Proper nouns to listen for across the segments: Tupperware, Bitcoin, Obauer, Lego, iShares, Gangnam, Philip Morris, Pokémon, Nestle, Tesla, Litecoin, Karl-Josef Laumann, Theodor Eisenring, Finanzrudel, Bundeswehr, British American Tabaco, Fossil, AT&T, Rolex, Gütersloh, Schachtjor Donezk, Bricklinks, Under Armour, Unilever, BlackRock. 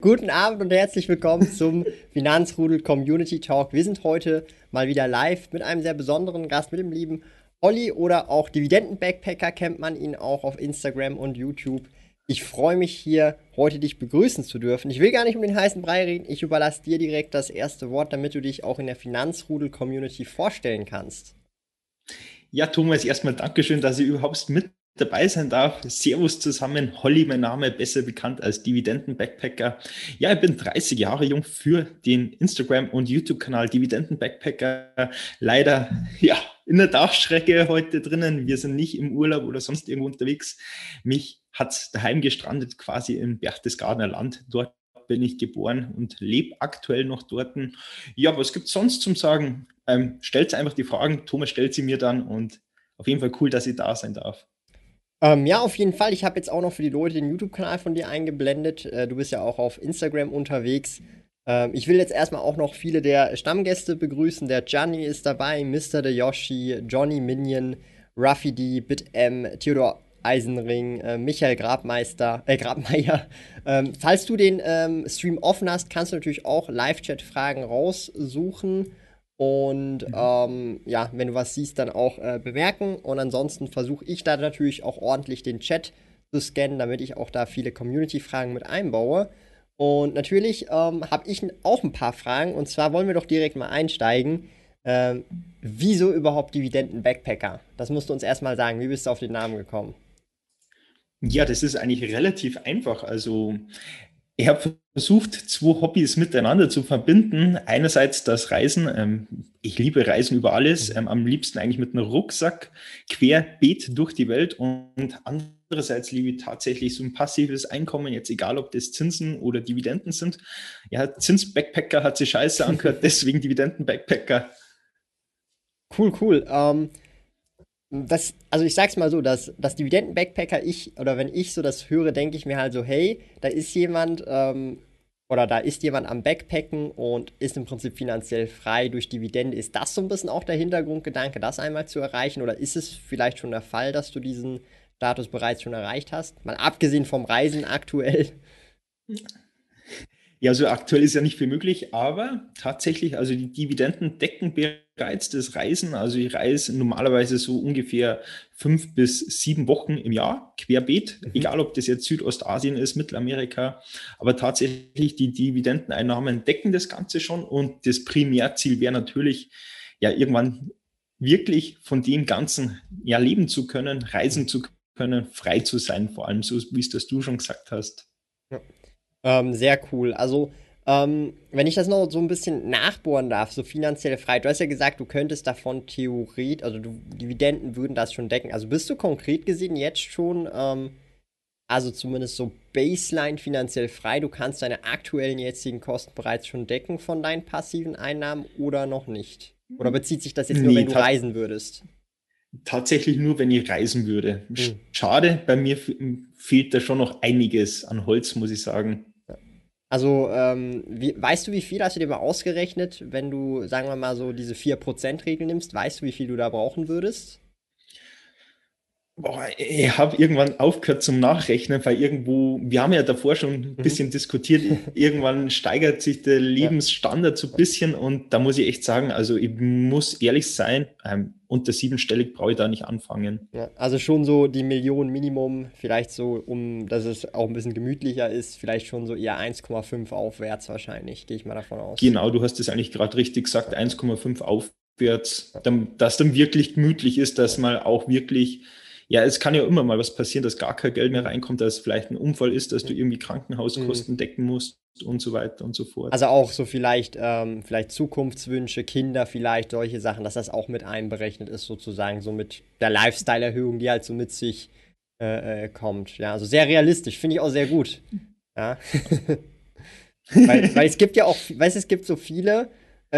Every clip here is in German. Guten Abend und herzlich willkommen zum Finanzrudel Community Talk. Wir sind heute mal wieder live mit einem sehr besonderen Gast, mit dem lieben Olli oder auch Dividenden-Backpacker, kennt man ihn auch auf Instagram und YouTube. Ich freue mich hier heute dich begrüßen zu dürfen. Ich will gar nicht um den heißen Brei reden, ich überlasse dir direkt das erste Wort, damit du dich auch in der Finanzrudel Community vorstellen kannst. Ja, Thomas, erstmal Dankeschön, dass ich überhaupt mit dabei sein darf. Servus zusammen, Holly, mein Name, besser bekannt als Dividenden-Backpacker. Ja, ich bin 30 Jahre jung für den Instagram- und YouTube-Kanal Dividenden-Backpacker. Leider, ja, in der Dachschrecke heute drinnen. Wir sind nicht im Urlaub oder sonst irgendwo unterwegs. Mich hat es daheim gestrandet, quasi im Berchtesgadener Land. Dort bin ich geboren und lebe aktuell noch dort. Ja, was gibt es sonst zum Sagen? Stellt einfach die Fragen, Thomas stellt sie mir dann und auf jeden Fall cool, dass ich da sein darf. Ja, auf jeden Fall. Ich habe jetzt auch noch für die Leute den YouTube-Kanal von dir eingeblendet. Du bist ja auch auf Instagram unterwegs. Ich will jetzt erstmal auch noch viele der Stammgäste begrüßen. Der Gianni ist dabei, Mr. De Yoshi, Johnny Minion, Ruffy D, BitM, Theodor Eisenring, Michael Grabmeier. Falls du den Stream offen hast, kannst du natürlich auch Live-Chat-Fragen raussuchen. Und ja, wenn du was siehst, dann auch bemerken. Und ansonsten versuche ich da natürlich auch ordentlich den Chat zu scannen, damit ich auch da viele Community-Fragen mit einbaue. Und natürlich habe ich auch ein paar Fragen. Und zwar wollen wir doch direkt mal einsteigen. Wieso überhaupt Dividenden-Backpacker? Das musst du uns erstmal sagen. Wie bist du auf den Namen gekommen? Ja, das ist eigentlich relativ einfach. Also ich habe versucht, zwei Hobbys miteinander zu verbinden. Einerseits das Reisen. Ich liebe Reisen über alles. Am liebsten eigentlich mit einem Rucksack querbeet durch die Welt. Und andererseits liebe ich tatsächlich so ein passives Einkommen. Jetzt egal, ob das Zinsen oder Dividenden sind. Ja, Zins-Backpacker hat sich scheiße angehört, deswegen Dividenden-Backpacker. Cool. Also ich sag's mal so, dass Dividenden-Backpacker, wenn ich so das höre, denke ich mir halt so, hey, da ist jemand am Backpacken und ist im Prinzip finanziell frei durch Dividende. Ist das so ein bisschen auch der Hintergrundgedanke, das einmal zu erreichen? Oder ist es vielleicht schon der Fall, dass du diesen Status bereits schon erreicht hast? Mal abgesehen vom Reisen aktuell. Ja, so aktuell ist ja nicht viel möglich, aber tatsächlich, also die Dividenden decken bereits das Reisen. Also ich reise normalerweise so ungefähr 5 bis 7 Wochen im Jahr, querbeet, egal ob das jetzt Südostasien ist, Mittelamerika. Aber tatsächlich, die Dividendeneinnahmen decken das Ganze schon und das Primärziel wäre natürlich, ja, irgendwann wirklich von dem Ganzen ja leben zu können, reisen zu können, frei zu sein, vor allem so, wie es das du schon gesagt hast. Ja. Sehr cool. Also, wenn ich das noch so ein bisschen nachbohren darf, so finanziell frei, du hast ja gesagt, du könntest davon theoretisch, also Dividenden würden das schon decken. Also bist du konkret gesehen jetzt schon, also zumindest so baseline finanziell frei, du kannst deine aktuellen jetzigen Kosten bereits schon decken von deinen passiven Einnahmen oder noch nicht? Oder bezieht sich das jetzt nur, wenn du reisen würdest? Tatsächlich nur, wenn ich reisen würde. Schade, bei mir fehlt da schon noch einiges an Holz, muss ich sagen. Also, weißt du, wie viel hast du dir mal ausgerechnet, wenn du, sagen wir mal so, diese 4%-Regel nimmst? Weißt du, wie viel du da brauchen würdest? Boah, ich habe irgendwann aufgehört zum Nachrechnen, weil wir haben ja davor schon ein bisschen diskutiert, irgendwann steigert sich der Lebensstandard so ein bisschen und da muss ich echt sagen, also ich muss ehrlich sein, unter 7-stellig brauche ich da nicht anfangen. Ja, also schon so die Million Minimum, vielleicht so, um, dass es auch ein bisschen gemütlicher ist, vielleicht schon so eher 1,5 aufwärts wahrscheinlich, gehe ich mal davon aus. Genau, du hast es eigentlich gerade richtig gesagt, 1,5 aufwärts, dass dann wirklich gemütlich ist, dass man auch wirklich... Ja, es kann ja immer mal was passieren, dass gar kein Geld mehr reinkommt, dass es vielleicht ein Unfall ist, dass du irgendwie Krankenhauskosten decken musst und so weiter und so fort. Also auch so vielleicht Zukunftswünsche, Kinder vielleicht, solche Sachen, dass das auch mit einberechnet ist sozusagen, so mit der Lifestyle-Erhöhung, die halt so mit sich kommt. Ja, also sehr realistisch, finde ich auch sehr gut. Ja. weil es gibt ja auch, weißt du, es gibt so viele,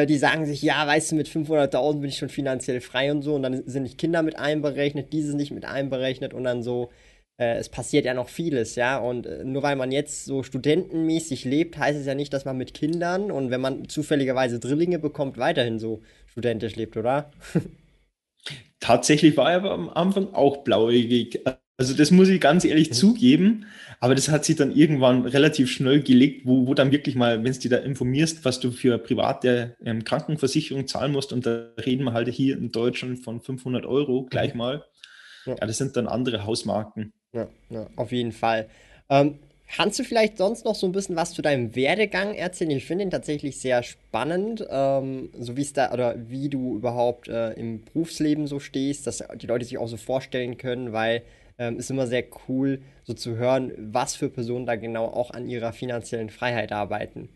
die sagen sich, ja, weißt du, mit 500.000 bin ich schon finanziell frei und so, und dann sind nicht Kinder mit einberechnet, dieses nicht mit einberechnet und dann so, es passiert ja noch vieles, ja, und nur weil man jetzt so studentenmäßig lebt, heißt es ja nicht, dass man mit Kindern und wenn man zufälligerweise Drillinge bekommt, weiterhin so studentisch lebt, oder? Tatsächlich war er am Anfang auch blauäugig. Also das muss ich ganz ehrlich zugeben, aber das hat sich dann irgendwann relativ schnell gelegt, wo dann wirklich mal, wenn du dich da informierst, was du für private Krankenversicherung zahlen musst, und da reden wir halt hier in Deutschland von 500 € gleich mal. Ja, das sind dann andere Hausmarken. Ja, auf jeden Fall. Kannst du vielleicht sonst noch so ein bisschen was zu deinem Werdegang erzählen? Ich finde ihn tatsächlich sehr spannend, so wie es da, oder wie du überhaupt im Berufsleben so stehst, dass die Leute sich auch so vorstellen können, weil ist immer sehr cool, so zu hören, was für Personen da genau auch an ihrer finanziellen Freiheit arbeiten.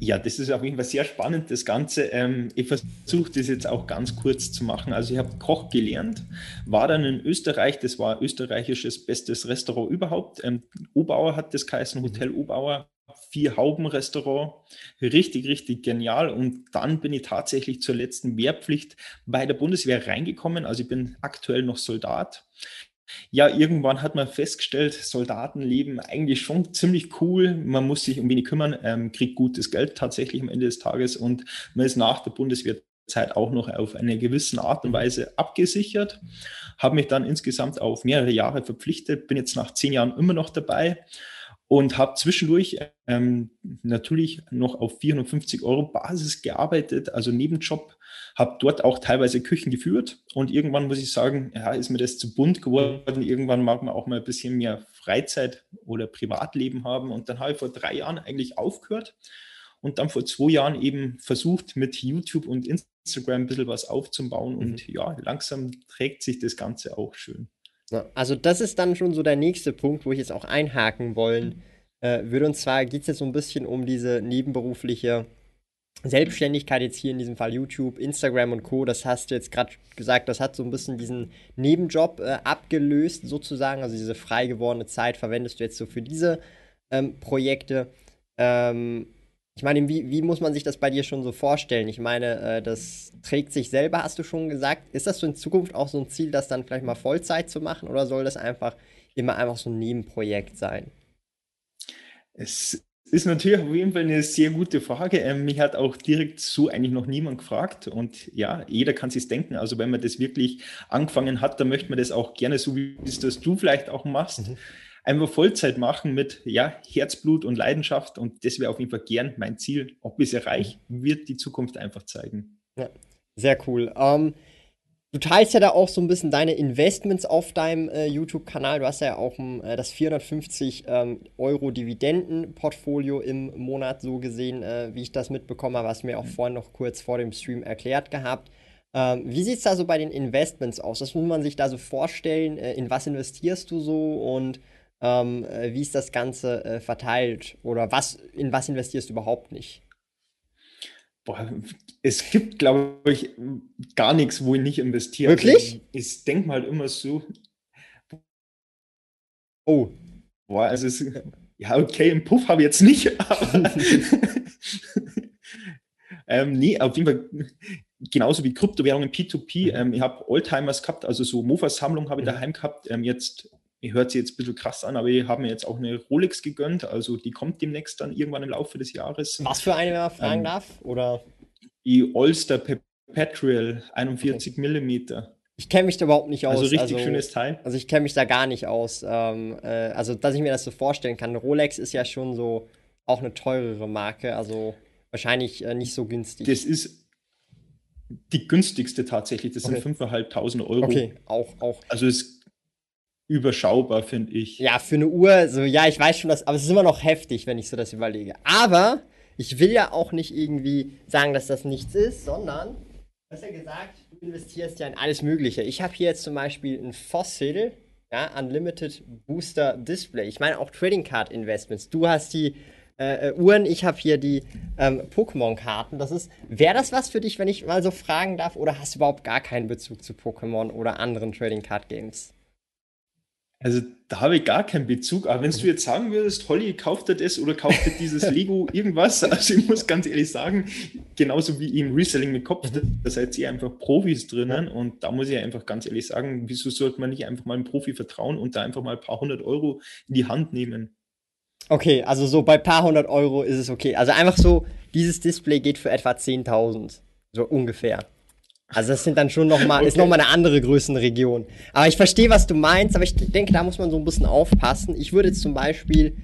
Ja, das ist auf jeden Fall sehr spannend, das Ganze. Ich versuche das jetzt auch ganz kurz zu machen. Also ich habe Koch gelernt, war dann in Österreich, das war österreichisches bestes Restaurant überhaupt. Obauer hat das geheißen, Hotel Obauer, 4-Hauben-Restaurant, richtig, richtig genial. Und dann bin ich tatsächlich zur letzten Wehrpflicht bei der Bundeswehr reingekommen. Also ich bin aktuell noch Soldat. Ja, irgendwann hat man festgestellt, Soldatenleben eigentlich schon ziemlich cool. Man muss sich um wenig kümmern, kriegt gutes Geld tatsächlich am Ende des Tages, und man ist nach der Bundeswehrzeit auch noch auf eine gewisse Art und Weise abgesichert. Habe mich dann insgesamt auf mehrere Jahre verpflichtet, bin jetzt nach 10 Jahren immer noch dabei und habe zwischendurch natürlich noch auf 450 € Basis gearbeitet, also Nebenjob. Habe dort auch teilweise Küchen geführt, und irgendwann muss ich sagen, ja, ist mir das zu bunt geworden. Irgendwann mag man auch mal ein bisschen mehr Freizeit oder Privatleben haben, und dann habe ich vor 3 Jahren eigentlich aufgehört und dann vor 2 Jahren eben versucht, mit YouTube und Instagram ein bisschen was aufzubauen, und ja, langsam trägt sich das Ganze auch schön. Ja, also das ist dann schon so der nächste Punkt, wo ich jetzt auch einhaken wollen würde, und zwar geht es jetzt so ein bisschen um diese nebenberufliche Selbstständigkeit, jetzt hier in diesem Fall YouTube, Instagram und Co. Das hast du jetzt gerade gesagt, das hat so ein bisschen diesen Nebenjob abgelöst sozusagen, also diese frei gewordene Zeit verwendest du jetzt so für diese Projekte. Ich meine, wie muss man sich das bei dir schon so vorstellen? Ich meine, das trägt sich selber, hast du schon gesagt. Ist das so in Zukunft auch so ein Ziel, das dann vielleicht mal Vollzeit zu machen, oder soll das einfach immer einfach so ein Nebenprojekt sein? Es ist natürlich auf jeden Fall eine sehr gute Frage. Mich hat auch direkt so eigentlich noch niemand gefragt, und ja, jeder kann sich's denken. Also wenn man das wirklich angefangen hat, dann möchte man das auch gerne, so wie es das du vielleicht auch machst, einfach Vollzeit machen mit ja, Herzblut und Leidenschaft, und das wäre auf jeden Fall gern mein Ziel. Ob ich es erreiche, wird die Zukunft einfach zeigen. Ja, sehr cool. Du teilst ja da auch so ein bisschen deine Investments auf deinem YouTube-Kanal. Du hast ja auch das 450 € Dividenden-Portfolio im Monat so gesehen, wie ich das mitbekommen habe, was mir auch vorhin noch kurz vor dem Stream erklärt gehabt. Wie sieht es da so bei den Investments aus? Was muss man sich da so vorstellen? In was investierst du so, und wie ist das Ganze verteilt? Oder in was investierst du überhaupt nicht? Boah, es gibt, glaube ich, gar nichts, wo ich nicht investiere. Wirklich? Ich denke mal immer so. Oh. Boah, also ja, okay, einen Puff habe ich jetzt nicht, aber nee, auf jeden Fall genauso wie Kryptowährungen, P2P. Ich habe Oldtimers gehabt, also so Mofas-Sammlung habe ich daheim gehabt. Ihr hört sie jetzt ein bisschen krass an, aber ich habe mir jetzt auch eine Rolex gegönnt. Also die kommt demnächst dann irgendwann im Laufe des Jahres. Was für eine, wenn man fragen darf? Oder? Die Ulster Petrial, 41 mm. Ich kenne mich da überhaupt nicht aus. Also richtig schönes Teil. Also ich kenne mich da gar nicht aus. Also dass ich mir das so vorstellen kann. Rolex ist ja schon so auch eine teurere Marke. Also wahrscheinlich nicht so günstig. Das ist die günstigste tatsächlich. Das sind 5.500 €. Okay, auch. Also es überschaubar, finde ich. Ja, für eine Uhr, so, ja, ich weiß schon, aber es ist immer noch heftig, wenn ich so das überlege. Aber ich will ja auch nicht irgendwie sagen, dass das nichts ist, sondern, besser gesagt, du investierst ja in alles Mögliche. Ich habe hier jetzt zum Beispiel ein Fossil, ja, Unlimited Booster Display. Ich meine auch Trading Card Investments. Du hast die Uhren, ich habe hier die Pokémon-Karten. Wäre das was für dich, wenn ich mal so fragen darf, oder hast du überhaupt gar keinen Bezug zu Pokémon oder anderen Trading Card Games? Also da habe ich gar keinen Bezug, aber wenn du jetzt sagen würdest, Holly, kauft er das oder kauft er dieses Lego irgendwas, also ich muss ganz ehrlich sagen, genauso wie im Reselling mit Kopf, da seid ihr einfach Profis drinnen und da muss ich einfach ganz ehrlich sagen, wieso sollte man nicht einfach mal einem Profi vertrauen und da einfach mal ein paar hundert Euro in die Hand nehmen? Okay, also so bei paar hundert Euro ist es okay, also einfach so, dieses Display geht für etwa 10.000, so ungefähr. Also das sind dann schon nochmal, ist nochmal eine andere Größenregion. Aber ich verstehe, was du meinst, aber ich denke, da muss man so ein bisschen aufpassen. Ich würde jetzt zum Beispiel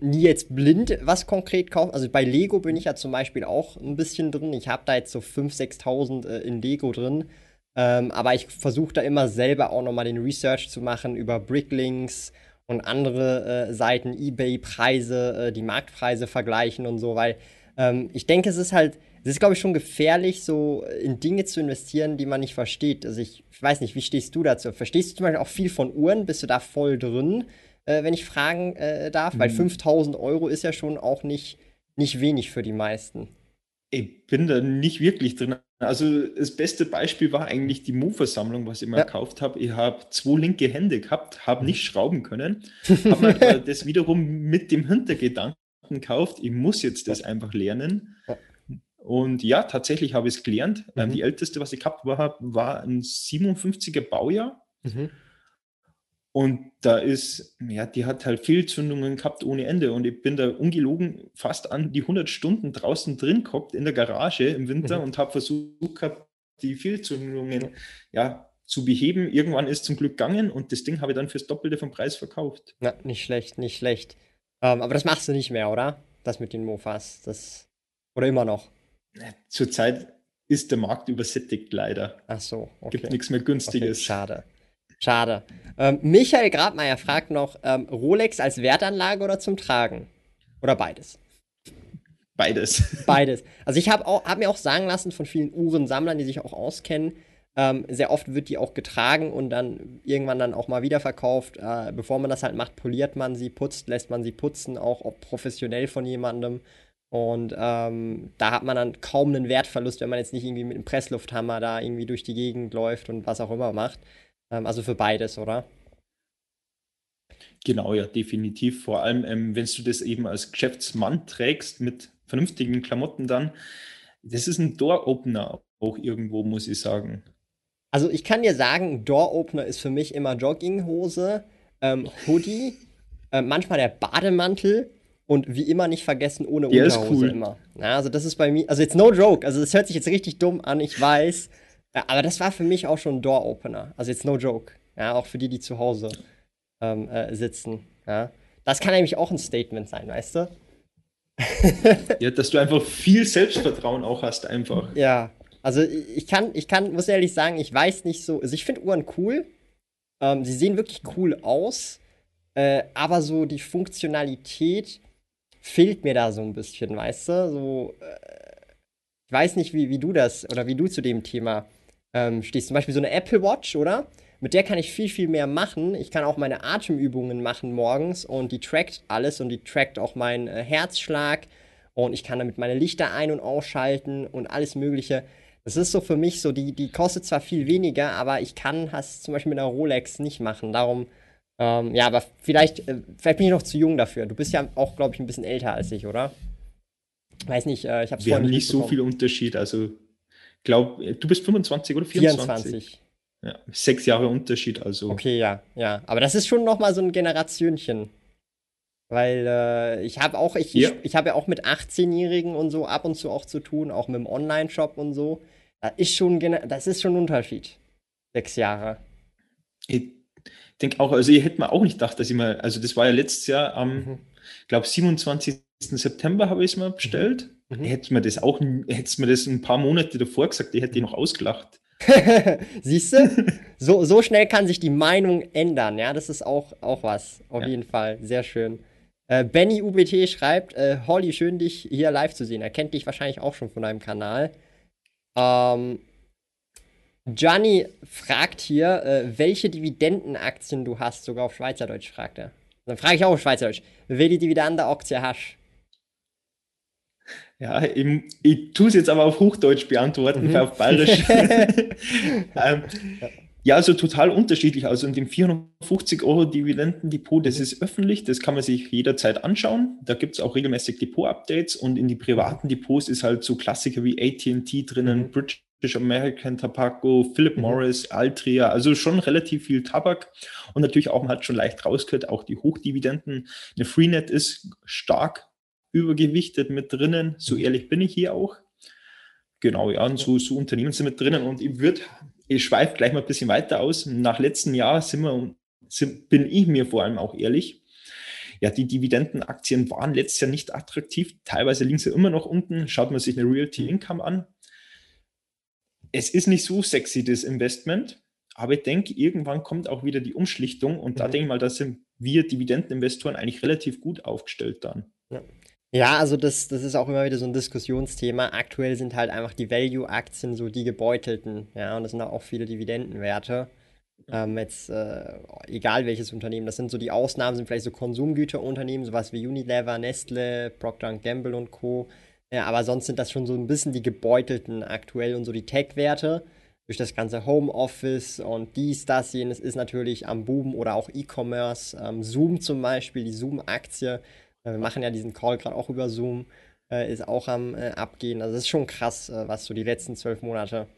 nie jetzt blind was konkret kaufen. Also bei Lego bin ich ja zum Beispiel auch ein bisschen drin. Ich habe da jetzt so 5.000, 6.000 in Lego drin. Aber ich versuche da immer selber auch nochmal den Research zu machen über Bricklinks und andere Seiten, Ebay-Preise, die Marktpreise vergleichen und so. Weil ich denke, es ist halt, es ist, glaube ich, schon gefährlich, so in Dinge zu investieren, die man nicht versteht. Also ich weiß nicht, wie stehst du dazu? Verstehst du zum Beispiel auch viel von Uhren? Bist du da voll drin, wenn ich fragen darf? Weil 5.000 Euro ist ja schon auch nicht wenig für die meisten. Ich bin da nicht wirklich drin. Also das beste Beispiel war eigentlich die Mofa-Sammlung, was ich mal gekauft habe. Ich habe 2 linke Hände gehabt, habe nicht schrauben können, habe mir das wiederum mit dem Hintergedanken gekauft. Ich muss jetzt das einfach lernen. Ja. Und ja, tatsächlich habe ich es gelernt. Die älteste, was ich gehabt habe, war ein 57er Baujahr. Und da ist, ja, die hat halt Fehlzündungen gehabt ohne Ende. Und ich bin da ungelogen fast an die 100 Stunden draußen drin gehabt in der Garage im Winter und habe versucht gehabt, die Fehlzündungen zu beheben. Irgendwann ist es zum Glück gegangen und das Ding habe ich dann fürs Doppelte vom Preis verkauft. Na, nicht schlecht, nicht schlecht. Aber das machst du nicht mehr, oder? Das mit den Mofas, das oder immer noch? Zurzeit ist der Markt übersättigt, leider. Ach so, okay. Gibt nichts mehr Günstiges. Okay, schade, schade. Michael Grabmeier fragt noch, Rolex als Wertanlage oder zum Tragen? Oder beides? Beides. Beides. Also ich hab mir auch sagen lassen von vielen Uhrensammlern, die sich auch auskennen, sehr oft wird die auch getragen und dann irgendwann dann auch mal wieder verkauft. Bevor man das halt macht, poliert man sie, putzt, lässt man sie putzen, auch professionell von jemandem. Und da hat man dann kaum einen Wertverlust, wenn man jetzt nicht irgendwie mit einem Presslufthammer da irgendwie durch die Gegend läuft und was auch immer macht. Also für beides, oder? Genau, ja, definitiv. Vor allem, wenn du das eben als Geschäftsmann trägst mit vernünftigen Klamotten dann. Das ist ein Door-Opener auch irgendwo, muss ich sagen. Also ich kann dir sagen, Door-Opener ist für mich immer Jogginghose, Hoodie, manchmal der Bademantel. Und wie immer nicht vergessen, ohne Unterhose immer. Ja, also das ist bei mir, also jetzt no joke, also das hört sich jetzt richtig dumm an, ich weiß. Aber das war für mich auch schon ein Door-Opener. Also jetzt no joke. Ja, auch für die, die zu Hause sitzen. Ja. Das kann nämlich auch ein Statement sein, weißt du? Ja, dass du einfach viel Selbstvertrauen auch hast einfach. Ja, also ich kann, muss ehrlich sagen, ich weiß nicht so, also ich finde Uhren cool. Sie sehen wirklich cool aus. Aber so die Funktionalität fehlt mir da so ein bisschen, weißt du? So, ich weiß nicht, wie du das oder wie du zu dem Thema stehst. Zum Beispiel so eine Apple Watch, oder? Mit der kann ich viel, viel mehr machen. Ich kann auch meine Atemübungen machen morgens und die trackt alles und die trackt auch meinen Herzschlag und ich kann damit meine Lichter ein- und ausschalten und alles Mögliche. Das ist so für mich so, die kostet zwar viel weniger, aber ich kann das zum Beispiel mit einer Rolex nicht machen. Darum, ja, aber vielleicht bin ich noch zu jung dafür. Du bist ja auch, glaube ich, ein bisschen älter als ich, oder? Weiß nicht, ich habe es vorhin. Wir haben nicht so viel Unterschied. Also, glaube, du bist 25 oder 24? 24. Ja, 6 Jahre Unterschied, also. Okay, ja. Aber das ist schon nochmal so ein Generationchen. Weil ich habe ja auch mit 18-Jährigen und so ab und zu auch zu tun, auch mit dem Online-Shop und so. Das ist schon ein Unterschied. 6 Jahre. Ich denke auch, also ich hätte mir auch nicht gedacht, dass ich mal, also das war ja letztes Jahr am, ich glaube, 27. September habe ich es mal bestellt. Hätte mir das ein paar Monate davor gesagt, ich hätte die noch ausgelacht. Siehst du? So schnell kann sich die Meinung ändern, ja, das ist auch was, auf jeden Fall, sehr schön. Benny UBT schreibt, Holly, schön dich hier live zu sehen, er kennt dich wahrscheinlich auch schon von deinem Kanal. Gianni fragt hier, welche Dividendenaktien du hast, sogar auf Schweizerdeutsch, fragt er. Dann frage ich auch auf Schweizerdeutsch, welche Dividendenaktie hast? Ja, ich tue es jetzt aber auf Hochdeutsch beantworten, weil auf Bayerisch. Ja, also total unterschiedlich. Also in dem 450 € Dividendendepot, das ist öffentlich, das kann man sich jederzeit anschauen. Da gibt es auch regelmäßig Depot-Updates und in die privaten Depots ist halt so Klassiker wie AT&T drinnen, British American Tabaco, Philip Morris, Altria, also schon relativ viel Tabak und natürlich auch, man hat schon leicht rausgehört, auch die Hochdividenden. Eine Freenet ist stark übergewichtet mit drinnen, so ehrlich bin ich hier auch. Genau, ja, und so Unternehmen sind mit drinnen und ich schweife gleich mal ein bisschen weiter aus. Nach letztem Jahr bin ich mir vor allem auch ehrlich. Ja, die Dividendenaktien waren letztes Jahr nicht attraktiv. Teilweise liegen sie immer noch unten. Schaut man sich eine Realty Income an. Es ist nicht so sexy, das Investment. Aber ich denke, irgendwann kommt auch wieder die Umschlichtung. Und da denke ich mal, da sind wir Dividendeninvestoren eigentlich relativ gut aufgestellt dann. Ja. Ja, also das ist auch immer wieder so ein Diskussionsthema. Aktuell sind halt einfach die Value-Aktien so die gebeutelten, ja, und das sind auch viele Dividendenwerte. Egal welches Unternehmen, das sind so die Ausnahmen, sind vielleicht so Konsumgüterunternehmen, sowas wie Unilever, Nestle, Procter & Gamble und Co. Ja, aber sonst sind das schon so ein bisschen die gebeutelten aktuell und so die Tech-Werte. Durch das ganze Homeoffice und dies, das, jenes ist natürlich am Boom oder auch E-Commerce. Zoom zum Beispiel, die Zoom-Aktie. Wir machen ja diesen Call gerade auch über Zoom, ist auch am Abgehen. Also es ist schon krass, was so die letzten 12 Monate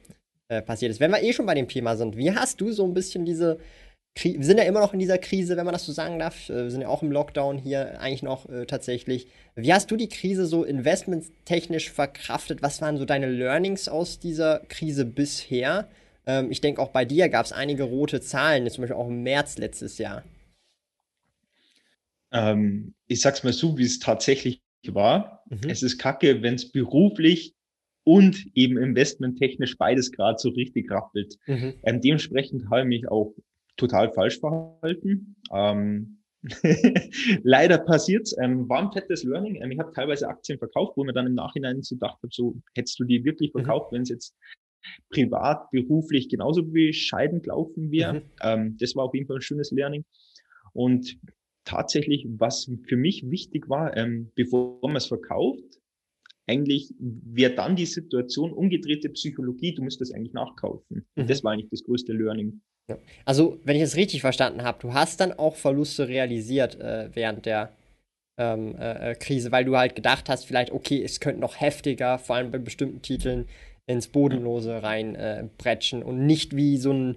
passiert ist. Wenn wir eh schon bei dem Thema sind, wie hast du so ein bisschen wir sind ja immer noch in dieser Krise, wenn man das so sagen darf, wir sind ja auch im Lockdown hier eigentlich noch tatsächlich. Wie hast du die Krise so investmenttechnisch verkraftet? Was waren so deine Learnings aus dieser Krise bisher? Ich denke auch bei dir gab es einige rote Zahlen, zum Beispiel auch im März letztes Jahr. Ich sag's mal so, wie es tatsächlich war. Es ist kacke, wenn es beruflich und eben investmenttechnisch beides gerade so richtig rappelt. Dementsprechend habe ich mich auch total falsch verhalten. Leider passiert's. War ein fettes Learning. Ich habe teilweise Aktien verkauft, wo mir dann im Nachhinein so gedacht habe, so hättest du die wirklich verkauft, wenn es jetzt privat, beruflich genauso bescheiden gelaufen wäre. Das war auf jeden Fall ein schönes Learning. Und tatsächlich, was für mich wichtig war, bevor man es verkauft, eigentlich wäre dann die Situation umgedrehte Psychologie, du müsstest eigentlich nachkaufen. Das war eigentlich das größte Learning. Ja. Also, wenn ich es richtig verstanden habe, du hast dann auch Verluste realisiert während der Krise, weil du halt gedacht hast, vielleicht, okay, es könnte noch heftiger, vor allem bei bestimmten Titeln, ins Bodenlose reinbretschen und nicht wie so ein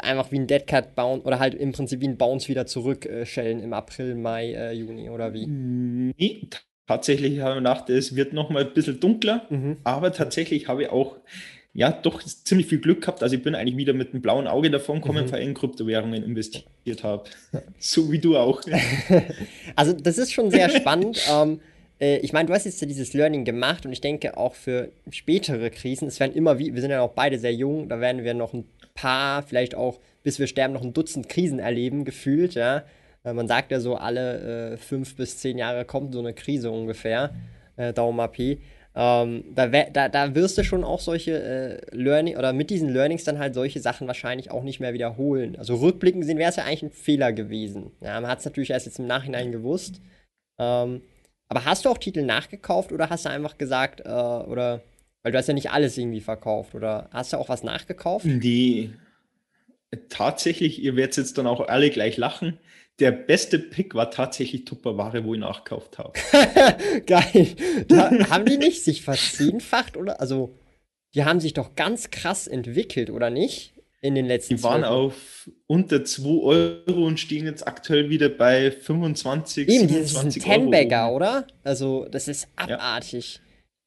einfach wie ein Deadcat Bounce oder halt im Prinzip wie ein Bounce wieder zurückschellen im April, Mai, Juni oder wie? Nee, tatsächlich habe ich gedacht, es wird nochmal ein bisschen dunkler, aber tatsächlich habe ich auch doch ziemlich viel Glück gehabt. Also ich bin eigentlich wieder mit einem blauen Auge davon gekommen, weil ich in Kryptowährungen investiert habe. So wie du auch. Also das ist schon sehr spannend. Ich meine, du hast jetzt ja dieses Learning gemacht und ich denke auch für spätere Krisen, wir sind ja auch beide sehr jung, da werden wir noch ein paar, vielleicht auch, bis wir sterben, noch ein Dutzend Krisen erleben, gefühlt, ja. Man sagt ja so, alle 5 bis 10 Jahre kommt so eine Krise ungefähr, Daumen ab. Da wirst du schon auch solche Learning oder mit diesen Learnings dann halt solche Sachen wahrscheinlich auch nicht mehr wiederholen. Also rückblickend gesehen wäre es ja eigentlich ein Fehler gewesen. Ja, man hat es natürlich erst jetzt im Nachhinein gewusst. Aber hast du auch Titel nachgekauft oder hast du einfach gesagt, weil du hast ja nicht alles irgendwie verkauft, oder hast du auch was nachgekauft? Nee, tatsächlich, ihr werdet jetzt dann auch alle gleich lachen, der beste Pick war tatsächlich Tupperware, wo ich nachgekauft habe. Geil, da haben die nicht sich verzehnfacht, oder? Also, die haben sich doch ganz krass entwickelt, oder nicht? In den letzten Die waren auf unter 2 € und stehen jetzt aktuell wieder bei 25, 27 € Eben, das ist ein 10-Bagger, oder? Also, das ist abartig. Ja.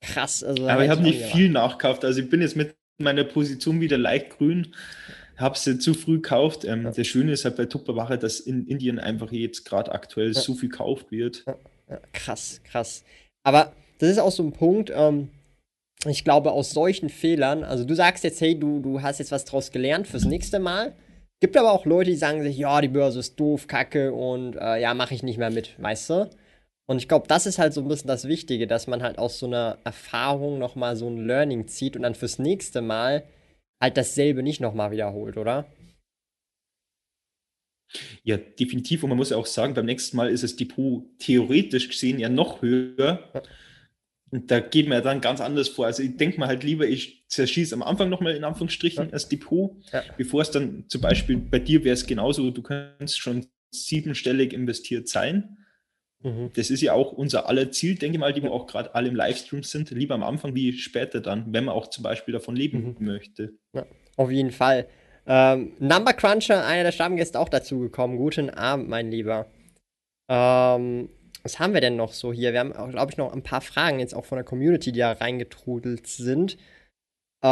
Krass. Also, aber ich habe nicht viel nachgekauft. Also, ich bin jetzt mit meiner Position wieder leicht grün. Habe sie zu früh gekauft. Das Schöne ist halt bei Tupperware, dass in Indien einfach jetzt gerade aktuell so viel gekauft wird. Ja. Krass. Aber das ist auch so ein Punkt, ich glaube, aus solchen Fehlern, also du sagst jetzt, hey, du hast jetzt was draus gelernt fürs nächste Mal. Gibt aber auch Leute, die sagen sich, ja, die Börse ist doof, kacke und mache ich nicht mehr mit, weißt du? Und ich glaube, das ist halt so ein bisschen das Wichtige, dass man halt aus so einer Erfahrung nochmal so ein Learning zieht und dann fürs nächste Mal halt dasselbe nicht nochmal wiederholt, oder? Ja, definitiv. Und man muss ja auch sagen, beim nächsten Mal ist das Depot theoretisch gesehen ja noch höher, Und da geht man ja dann ganz anders vor. Also ich denke mir halt lieber, ich zerschieße am Anfang nochmal in Anführungsstrichen das Depot, bevor es dann zum Beispiel, bei dir wäre es genauso, du kannst schon 7-stellig investiert sein. Mhm. Das ist ja auch unser aller Ziel, denke ich mal, die wir auch gerade alle im Livestream sind, lieber am Anfang wie später dann, wenn man auch zum Beispiel davon leben möchte. Ja, auf jeden Fall. Number Cruncher, einer der Stammgäste, auch dazu gekommen. Guten Abend, mein Lieber. Was haben wir denn noch so hier? Wir haben, glaube ich, noch ein paar Fragen jetzt auch von der Community, die da reingetrudelt sind. Die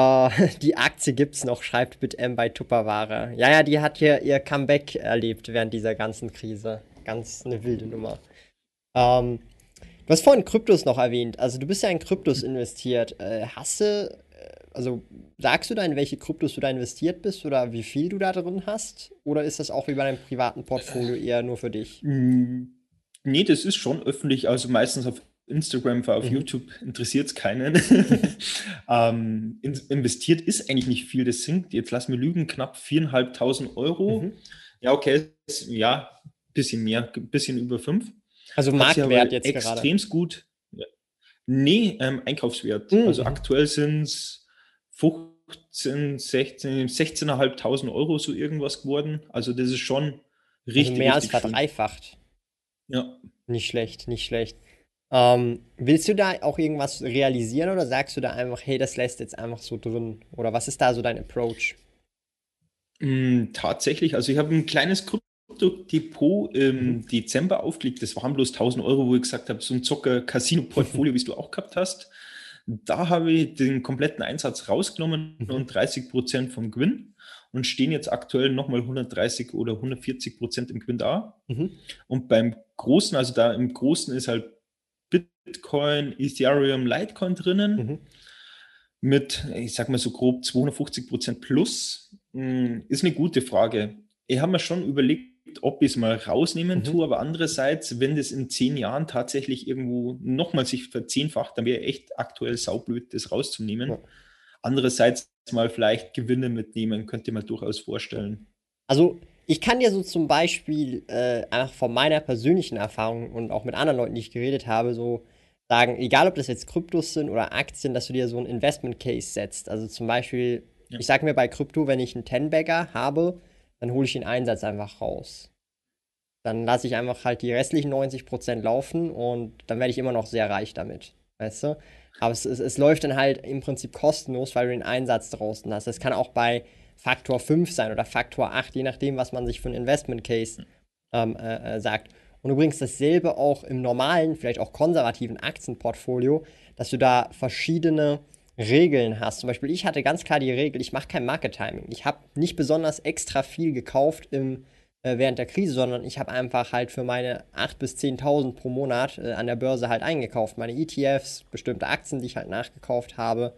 Aktie gibt's noch, schreibt BitM bei Tupperware. Ja, die hat hier ihr Comeback erlebt während dieser ganzen Krise. Ganz eine wilde Nummer. Du hast vorhin Kryptos noch erwähnt. Also du bist ja in Kryptos investiert. Sagst du da, in welche Kryptos du da investiert bist oder wie viel du da drin hast? Oder ist das auch wie bei deinem privaten Portfolio eher nur für dich? Nee, das ist schon öffentlich. Also meistens auf Instagram, auf YouTube interessiert es keinen. Investiert ist eigentlich nicht viel. Das sinkt, jetzt lass mir lügen, knapp 4.500 Euro. Ja, okay, ja, bisschen mehr, bisschen über 5. Also Marktwert jetzt extremst gerade. Extrem gut. Nee, Einkaufswert. Also aktuell sind es 16.500 Euro so irgendwas geworden. Also das ist schon richtig. Also mehr richtig als verdreifacht. Ja. Nicht schlecht, nicht schlecht. Willst du da auch irgendwas realisieren oder sagst du da einfach, hey, das lässt jetzt einfach so drin? Oder was ist da so dein Approach? Tatsächlich, also ich habe ein kleines Krypto-Depot im Dezember aufgelegt. Das waren bloß 1.000 Euro, wo ich gesagt habe, so ein Zocker-Casino-Portfolio, wie es du auch gehabt hast. Da habe ich den kompletten Einsatz rausgenommen und 30% vom Gewinn und stehen jetzt aktuell nochmal 130 oder 140% im Gewinn da. Und beim Großen, also da im Großen ist halt Bitcoin, Ethereum, Litecoin drinnen mit, ich sag mal so grob 250% plus. Ist eine gute Frage. Ich habe mir schon überlegt, ob ich es mal rausnehmen tue, aber andererseits, wenn das in 10 Jahren tatsächlich irgendwo nochmal sich verzehnfacht, dann wäre echt aktuell saublöd, das rauszunehmen. Ja. Andererseits mal vielleicht Gewinne mitnehmen, könnte man durchaus vorstellen. Also ich kann dir so zum Beispiel einfach von meiner persönlichen Erfahrung und auch mit anderen Leuten, die ich geredet habe, so sagen, egal ob das jetzt Kryptos sind oder Aktien, dass du dir so einen Investment-Case setzt. Also zum Beispiel, ich sage mir bei Krypto, wenn ich einen 10-Bagger habe, dann hole ich den Einsatz einfach raus. Dann lasse ich einfach halt die restlichen 90% laufen und dann werde ich immer noch sehr reich damit, weißt du? Aber es läuft dann halt im Prinzip kostenlos, weil du den Einsatz draußen hast. Das kann auch bei Faktor 5 sein oder Faktor 8, je nachdem, was man sich für ein Investment Case sagt. Und übrigens dasselbe auch im normalen, vielleicht auch konservativen Aktienportfolio, dass du da verschiedene Regeln hast. Zum Beispiel, ich hatte ganz klar die Regel, ich mache kein Market Timing. Ich habe nicht besonders extra viel gekauft während der Krise, sondern ich habe einfach halt für meine 8.000 bis 10.000 pro Monat an der Börse halt eingekauft. Meine ETFs, bestimmte Aktien, die ich halt nachgekauft habe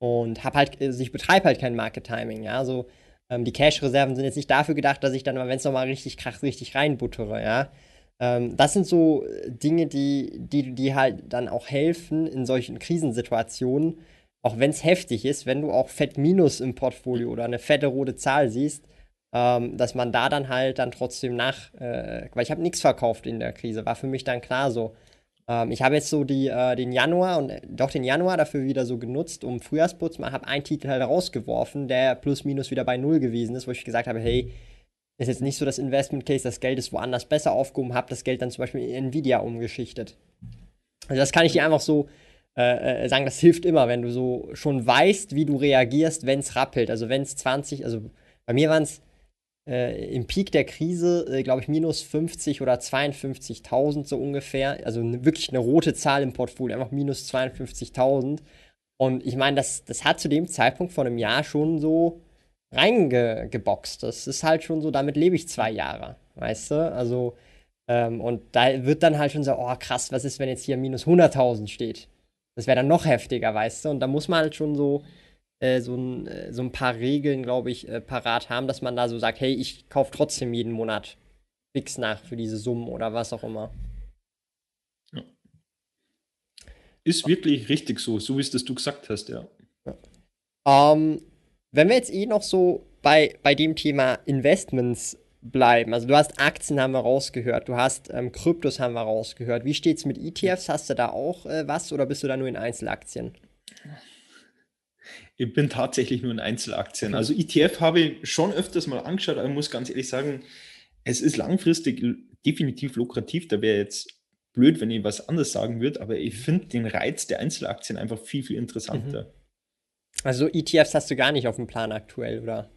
und habe halt, also ich betreibe halt kein Market Timing. Ja, so die Cash-Reserven sind jetzt nicht dafür gedacht, dass ich dann, wenn es nochmal richtig kracht, richtig reinbuttere, ja. Das sind so Dinge, die halt dann auch helfen in solchen Krisensituationen, auch wenn es heftig ist, wenn du auch Fett Minus im Portfolio oder eine fette rote Zahl siehst, dass man da dann halt dann trotzdem weil ich habe nichts verkauft in der Krise, war für mich dann klar so. Ich habe jetzt so den Januar dafür wieder so genutzt, um Frühjahrsputz, habe einen Titel halt rausgeworfen, der plus minus wieder bei null gewesen ist, wo ich gesagt habe, hey, ist jetzt nicht so das Investment Case, das Geld ist woanders besser aufgehoben, habe das Geld dann zum Beispiel in Nvidia umgeschichtet. Also das kann ich dir einfach so sagen, das hilft immer, wenn du so schon weißt, wie du reagierst, wenn es rappelt. Also wenn es 20, also bei mir waren es im Peak der Krise, glaube ich, minus 50 oder 52.000 so ungefähr. Also wirklich eine rote Zahl im Portfolio, einfach minus 52.000. Und ich meine, das hat zu dem Zeitpunkt vor einem Jahr schon so reingeboxt. Das ist halt schon so, damit lebe ich 2 Jahre, weißt du? Also, und da wird dann halt schon so, oh krass, was ist, wenn jetzt hier minus 100.000 steht? Das wäre dann noch heftiger, weißt du? Und da muss man halt schon so ein paar Regeln, glaube ich, parat haben, dass man da so sagt, hey, ich kaufe trotzdem jeden Monat fix nach für diese Summen oder was auch immer. Ja. Ist wirklich richtig so wie es das du gesagt hast, ja. Wenn wir jetzt noch so bei dem Thema Investments bleiben? Also du hast Aktien, haben wir rausgehört, du hast Kryptos, haben wir rausgehört. Wie steht's mit ETFs? Hast du da auch was oder bist du da nur in Einzelaktien? Ich bin tatsächlich nur in Einzelaktien. Also ETF habe ich schon öfters mal angeschaut, aber ich muss ganz ehrlich sagen, es ist langfristig definitiv lukrativ. Da wäre jetzt blöd, wenn ich was anderes sagen würde, aber ich finde den Reiz der Einzelaktien einfach viel, viel interessanter. Also ETFs hast du gar nicht auf dem Plan aktuell, oder?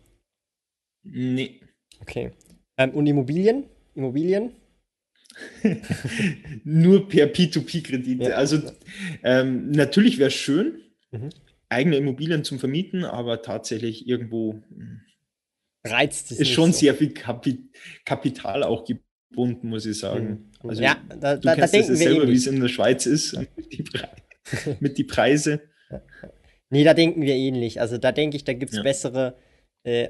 Nee. Okay. Und Immobilien? Immobilien? Nur per P2P-Kredite. Ja. Also natürlich wäre es schön, eigene Immobilien zum Vermieten, aber tatsächlich irgendwo reizt es ist schon so. Sehr viel Kapital auch gebunden, muss ich sagen. Also ja, du kennst das selber, wie es in der Schweiz ist, mit die Preise. Nee, da denken wir ähnlich. Also da denke ich, da gibt es bessere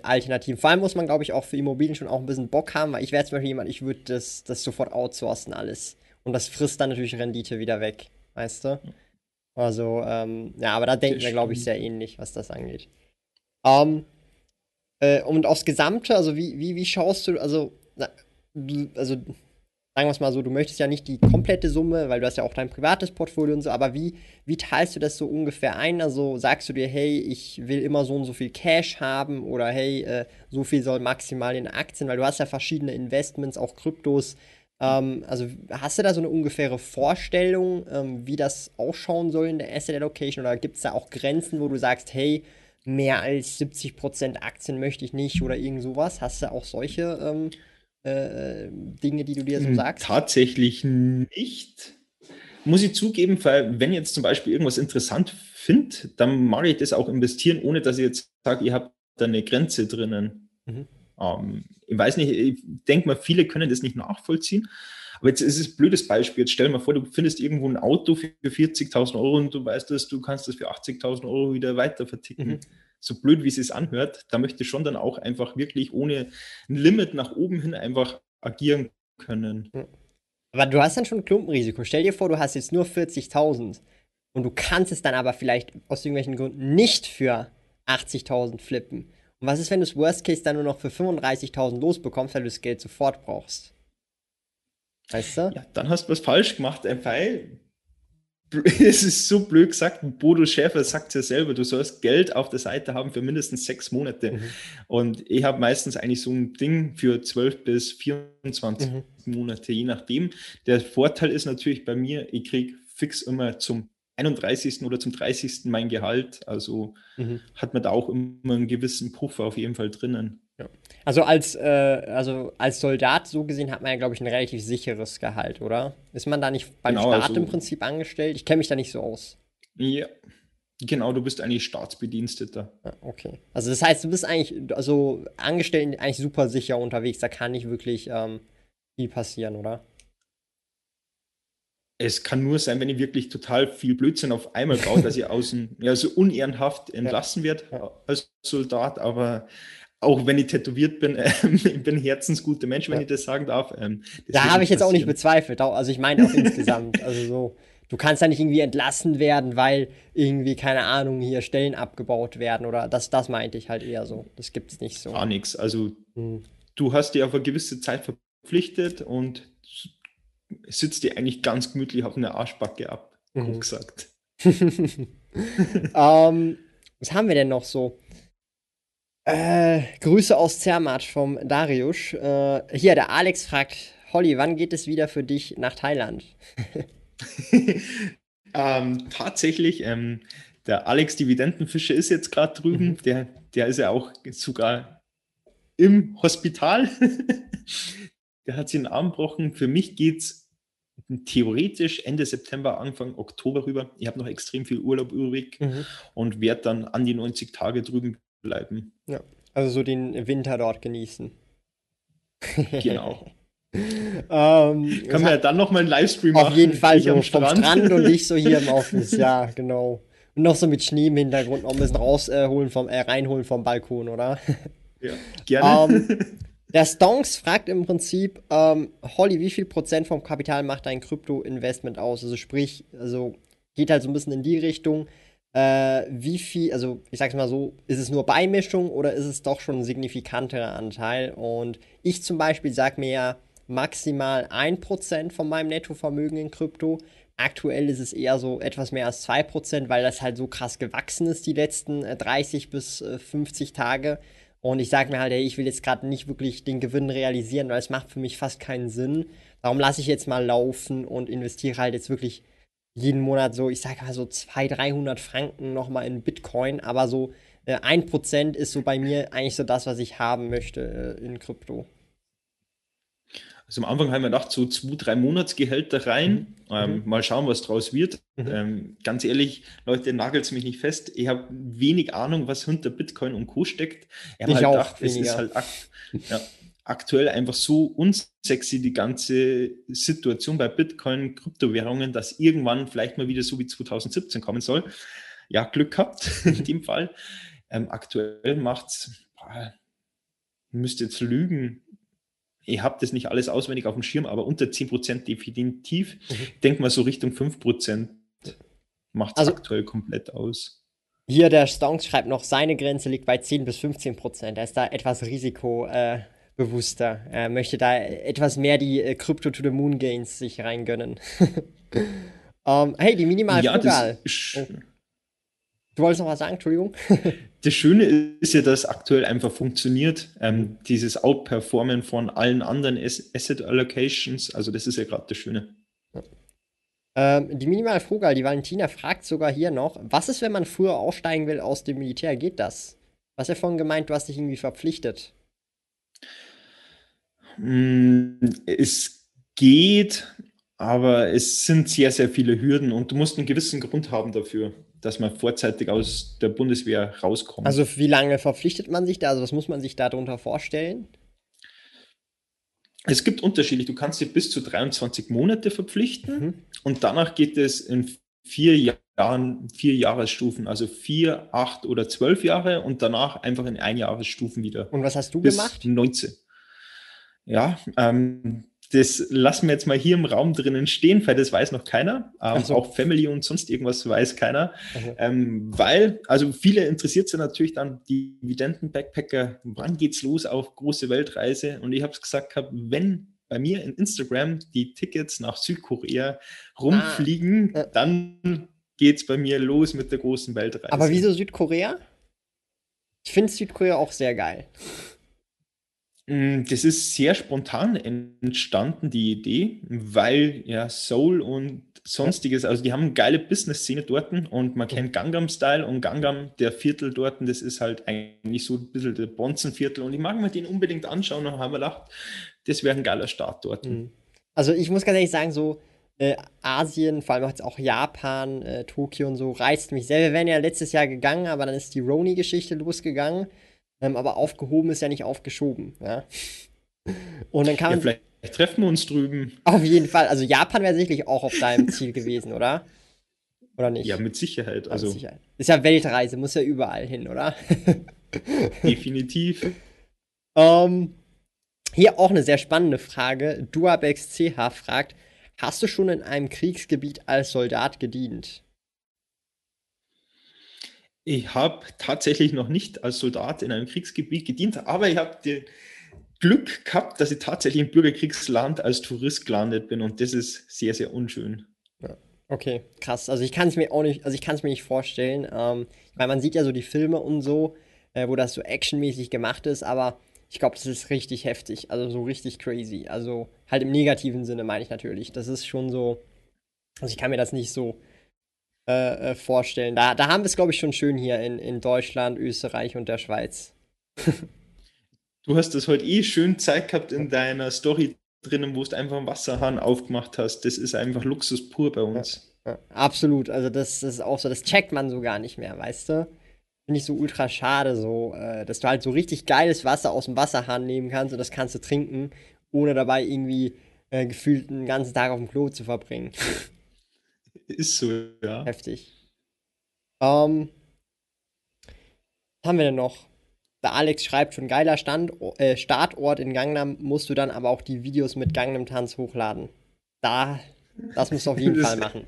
Alternativen. Vor allem muss man, glaube ich, auch für Immobilien schon auch ein bisschen Bock haben, weil ich wäre zum Beispiel jemand, ich würde das sofort outsourcen alles. Und das frisst dann natürlich Rendite wieder weg, weißt du? Also, aber da denken wir, glaube ich, sehr ähnlich, was das angeht. Und aufs Gesamte, also wie schaust du, also sagen wir es mal so, du möchtest ja nicht die komplette Summe, weil du hast ja auch dein privates Portfolio und so, aber wie teilst du das so ungefähr ein? Also sagst du dir, hey, ich will immer so und so viel Cash haben oder hey, so viel soll maximal in Aktien, weil du hast ja verschiedene Investments, auch Kryptos. Also hast du da so eine ungefähre Vorstellung, wie das ausschauen soll in der Asset Allocation oder gibt es da auch Grenzen, wo du sagst, hey, mehr als 70% Aktien möchte ich nicht oder irgend sowas? Hast du auch solche Dinge, die du dir so sagst? Tatsächlich nicht. Muss ich zugeben, weil wenn ich jetzt zum Beispiel irgendwas interessant finde, dann mag ich das auch investieren, ohne dass ich jetzt sage, ihr habt da eine Grenze drinnen. Ich weiß nicht, ich denke mal, viele können das nicht nachvollziehen. Aber jetzt ist es ein blödes Beispiel. Jetzt stell dir mal vor, du findest irgendwo ein Auto für 40.000 Euro und du weißt, dass du kannst das für 80.000 Euro wieder weiter verticken. So blöd, wie es sich anhört, da möchte ich schon dann auch einfach wirklich ohne ein Limit nach oben hin einfach agieren können. Aber du hast dann schon ein Klumpenrisiko. Stell dir vor, du hast jetzt nur 40.000 und du kannst es dann aber vielleicht aus irgendwelchen Gründen nicht für 80.000 flippen. Und was ist, wenn du das Worst Case dann nur noch für 35.000 losbekommst, weil du das Geld sofort brauchst? Weißt du? Ja, dann hast du was falsch gemacht, weil es ist so blöd gesagt, Bodo Schäfer sagt es ja selber, du sollst Geld auf der Seite haben für mindestens 6 Monate. Und ich habe meistens eigentlich so ein Ding für 12 bis 24 Monate, je nachdem. Der Vorteil ist natürlich bei mir, ich kriege fix immer zum 31. oder zum 30. mein Gehalt, also hat man da auch immer einen gewissen Puffer auf jeden Fall drinnen. Ja. Also als Soldat so gesehen hat man ja, glaube ich, ein relativ sicheres Gehalt, oder? Ist man da nicht beim Staat im Prinzip angestellt? Ich kenne mich da nicht so aus. Ja, genau, du bist eigentlich Staatsbediensteter. Ja, okay, also das heißt, du bist eigentlich, also Angestellten eigentlich super sicher unterwegs, da kann nicht wirklich viel passieren, oder? Es kann nur sein, wenn ich wirklich total viel Blödsinn auf einmal baue, dass ich außen so unehrenhaft entlassen werde als Soldat, aber auch wenn ich tätowiert bin, ich bin ein herzensguter Mensch, wenn ich das sagen darf. Da habe ich jetzt auch nicht bezweifelt, also ich meine auch insgesamt, also so, du kannst ja nicht irgendwie entlassen werden, weil irgendwie, keine Ahnung, hier Stellen abgebaut werden oder das meinte ich halt eher so, das gibt es nicht so. Gar nichts, also du hast dir auf eine gewisse Zeit verpflichtet und sitzt dir eigentlich ganz gemütlich auf einer Arschbacke ab, grob gesagt. Was haben wir denn noch so? Grüße aus Zermatt vom Darius. Hier, der Alex fragt, Holly, wann geht es wieder für dich nach Thailand? Tatsächlich, der Alex Dividendenfische ist jetzt gerade drüben. Der ist ja auch sogar im Hospital. Der hat sich den Arm gebrochen. Für mich geht es theoretisch Ende September, Anfang Oktober rüber. Ich habe noch extrem viel Urlaub übrig und werde dann an die 90 Tage drüben bleiben. Ja, also so den Winter dort genießen. Genau. Können wir ja dann nochmal einen Livestream machen. Auf jeden Fall, so am Strand und ich so hier im Office. Ja, genau. Und noch so mit Schnee im Hintergrund noch ein bisschen reinholen vom Balkon, oder? Ja, gerne. Der Stonks fragt im Prinzip, Holly, wie viel Prozent vom Kapital macht dein Krypto-Investment aus? Also sprich, geht halt so ein bisschen in die Richtung, wie viel, also ich sag's mal so, ist es nur Beimischung oder ist es doch schon ein signifikanterer Anteil? Und ich zum Beispiel sag mir ja maximal 1% von meinem Nettovermögen in Krypto. Aktuell ist es eher so etwas mehr als 2%, weil das halt so krass gewachsen ist die letzten 30 bis 50 Tage. Und ich sage mir halt, hey, ich will jetzt gerade nicht wirklich den Gewinn realisieren, weil es macht für mich fast keinen Sinn. Darum lasse ich jetzt mal laufen und investiere halt jetzt wirklich jeden Monat so, ich sage mal so 200, 300 Franken nochmal in Bitcoin. Aber so 1% ist so bei mir eigentlich so das, was ich haben möchte in Krypto. Also am Anfang haben wir gedacht, so 2-3 Monatsgehälter rein, mal schauen, was draus wird. Ganz ehrlich, Leute, nagelt's mich nicht fest. Ich habe wenig Ahnung, was hinter Bitcoin und Co. steckt. Ich habe halt gedacht, es ist halt aktuell einfach so unsexy, die ganze Situation bei Bitcoin, Kryptowährungen, dass irgendwann vielleicht mal wieder so wie 2017 kommen soll. Ja, Glück gehabt in dem Fall. Aktuell macht's, müsste jetzt lügen, ich habe das nicht alles auswendig auf dem Schirm, aber unter 10% definitiv. Ich denke mal so Richtung 5% macht es also aktuell komplett aus. Hier der Stonks schreibt noch, seine Grenze liegt bei 10 bis 15%. Er ist da etwas risikobewusster. Er möchte da etwas mehr die Crypto-to-the-Moon-Gains sich reingönnen. Hey, die minimale Frugal. Du wolltest noch was sagen, Entschuldigung. Das Schöne ist ja, dass aktuell einfach funktioniert, dieses Outperformen von allen anderen Asset Allocations, also das ist ja gerade das Schöne. Ja. Die minimale Frugal, die Valentina fragt sogar hier noch, was ist, wenn man früher aussteigen will aus dem Militär, geht das? Was hast du vorhin gemeint, du hast dich irgendwie verpflichtet? Es geht, aber es sind sehr, sehr viele Hürden und du musst einen gewissen Grund haben dafür, dass man vorzeitig aus der Bundeswehr rauskommt. Also wie lange verpflichtet man sich da? Also was muss man sich darunter vorstellen? Es gibt Unterschiede. Du kannst dich bis zu 23 Monate verpflichten und danach geht es in 4 Jahresstufen, also 4, 8 oder 12 Jahre und danach einfach in 1-Jahresstufen wieder. Und was hast du gemacht? 19. Ja, das lassen wir jetzt mal hier im Raum drinnen stehen, weil das weiß noch keiner. So. Auch Family und sonst irgendwas weiß keiner. Okay. Weil, also viele interessiert sind natürlich dann die Dividenden-Backpacker, wann geht's los auf große Weltreise? Und ich habe es gesagt gehabt, wenn bei mir in Instagram die Tickets nach Südkorea rumfliegen, dann geht's bei mir los mit der großen Weltreise. Aber wieso Südkorea? Ich finde Südkorea auch sehr geil. Das ist sehr spontan entstanden, die Idee, weil ja Seoul und Sonstiges, also die haben geile Business-Szene dort und man kennt Gangnam-Style und Gangnam, der Viertel dort, das ist halt eigentlich so ein bisschen der Bonzenviertel und ich mag mir den unbedingt anschauen und haben wir gedacht, das wäre ein geiler Start dort. Also ich muss ganz ehrlich sagen, so Asien, vor allem jetzt auch Japan, Tokio und so, reizt mich sehr. Wir wären ja letztes Jahr gegangen, aber dann ist die Roni-Geschichte losgegangen. Aber aufgehoben ist ja nicht aufgeschoben. Ja? Und dann kann man vielleicht treffen wir uns drüben. Auf jeden Fall. Also Japan wäre sicherlich auch auf deinem Ziel gewesen, oder? Oder nicht? Ja, mit Sicherheit. Also mit Sicherheit. Ist ja Weltreise, muss ja überall hin, oder? Definitiv. Hier auch eine sehr spannende Frage. Duabex CH fragt, hast du schon in einem Kriegsgebiet als Soldat gedient? Ich habe tatsächlich noch nicht als Soldat in einem Kriegsgebiet gedient, aber ich habe das Glück gehabt, dass ich tatsächlich im Bürgerkriegsland als Tourist gelandet bin und das ist sehr, sehr unschön. Ja. Okay, krass. Also ich kann es mir auch nicht, vorstellen, weil man sieht ja so die Filme und so, wo das so actionmäßig gemacht ist, aber ich glaube, das ist richtig heftig, also so richtig crazy. Also halt im negativen Sinne meine ich natürlich. Das ist schon so, also ich kann mir das nicht so vorstellen. Da haben wir es, glaube ich, schon schön hier in Deutschland, Österreich und der Schweiz. Du hast das heute schön Zeit gehabt in deiner Story drinnen, wo du einfach einen Wasserhahn aufgemacht hast. Das ist einfach Luxus pur bei uns. Ja, absolut. Also das ist auch so, das checkt man so gar nicht mehr, weißt du? Finde ich so ultra schade, so, dass du halt so richtig geiles Wasser aus dem Wasserhahn nehmen kannst und das kannst du trinken, ohne dabei irgendwie gefühlt einen ganzen Tag auf dem Klo zu verbringen. Ist so, ja. Heftig. Was haben wir denn noch? Der Alex schreibt schon, geiler Startort in Gangnam, musst du dann aber auch die Videos mit Gangnam-Tanz hochladen. Da Das musst du auf jeden Fall machen.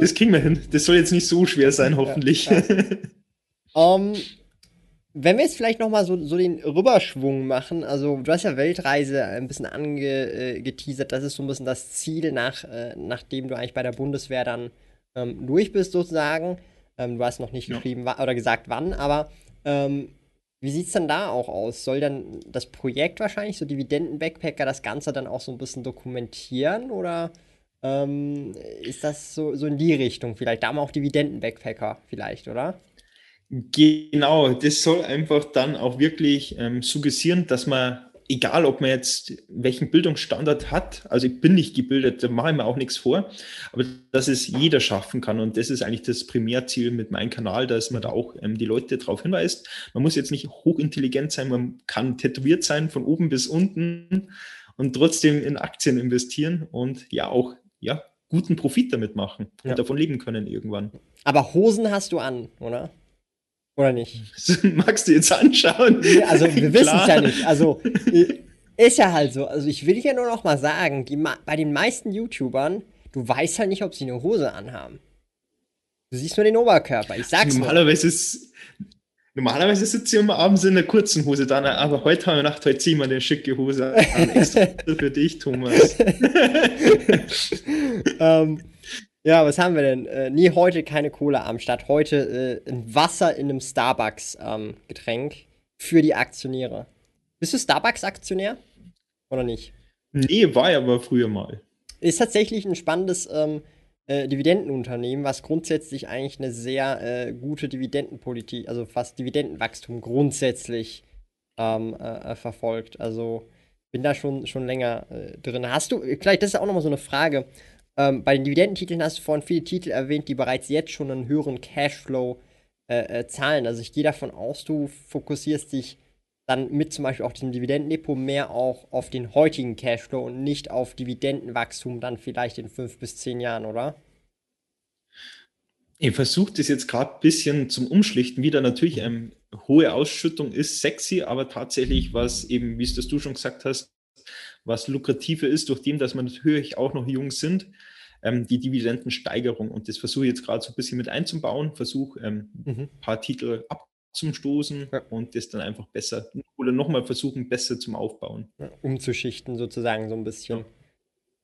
Das kriegen wir hin. Das soll jetzt nicht so schwer sein, hoffentlich. Ja, ja. Wenn wir jetzt vielleicht nochmal so den Rüberschwung machen, also du hast ja Weltreise ein bisschen angeteasert, das ist so ein bisschen das Ziel, nachdem du eigentlich bei der Bundeswehr dann durch bist sozusagen. Du hast noch nicht geschrieben oder gesagt wann, aber wie sieht es dann da auch aus? Soll dann das Projekt wahrscheinlich, so Dividenden-Backpacker, das Ganze dann auch so ein bisschen dokumentieren oder ist das so in die Richtung vielleicht? Da mal auch Dividenden-Backpacker vielleicht, oder? Genau, das soll einfach dann auch wirklich suggerieren, dass man, egal ob man jetzt welchen Bildungsstandard hat, also ich bin nicht gebildet, da mache ich mir auch nichts vor, aber dass es jeder schaffen kann und das ist eigentlich das Primärziel mit meinem Kanal, dass man da auch die Leute darauf hinweist. Man muss jetzt nicht hochintelligent sein, man kann tätowiert sein von oben bis unten und trotzdem in Aktien investieren und auch guten Profit damit machen und davon leben können irgendwann. Aber Hosen hast du an, oder? Oder nicht? Magst du jetzt anschauen? Nee, also wir wissen es ja nicht. Also ist ja halt so. Also ich will ja nur noch mal sagen, bei den meisten YouTubern, du weißt halt nicht, ob sie eine Hose anhaben. Du siehst nur den Oberkörper. Ich sag's normalerweise sitzt sie immer abends in einer kurzen Hose da, aber heute haben wir Nacht, heute zieh mal eine schicke Hose an. Extra für dich, Thomas. Ja, was haben wir denn? Nee, heute keine Cola am Start. Heute ein Wasser in einem Starbucks-Getränk für die Aktionäre. Bist du Starbucks-Aktionär? Oder nicht? Nee, war ja aber früher mal. Ist tatsächlich ein spannendes Dividendenunternehmen, was grundsätzlich eigentlich eine sehr gute Dividendenpolitik, also fast Dividendenwachstum grundsätzlich verfolgt. Also bin da schon länger drin. Hast du, vielleicht das ist auch nochmal so eine Frage, bei den Dividendentiteln hast du vorhin viele Titel erwähnt, die bereits jetzt schon einen höheren Cashflow zahlen. Also ich gehe davon aus, du fokussierst dich dann mit zum Beispiel auch diesem Dividendendepot mehr auch auf den heutigen Cashflow und nicht auf Dividendenwachstum dann vielleicht in 5 bis 10 Jahren, oder? Ich versuche das jetzt gerade ein bisschen zum Umschlichten wieder. Natürlich, hohe Ausschüttung ist sexy, aber tatsächlich, was eben, wie es das du schon gesagt hast, was lukrativer ist, durch dem, dass wir natürlich auch noch jung sind, die Dividendensteigerung. Und das versuche ich jetzt gerade so ein bisschen mit einzubauen, versuche ein paar Titel abzustoßen und das dann einfach besser oder nochmal versuchen, besser zum Aufbauen. Ja, umzuschichten sozusagen so ein bisschen.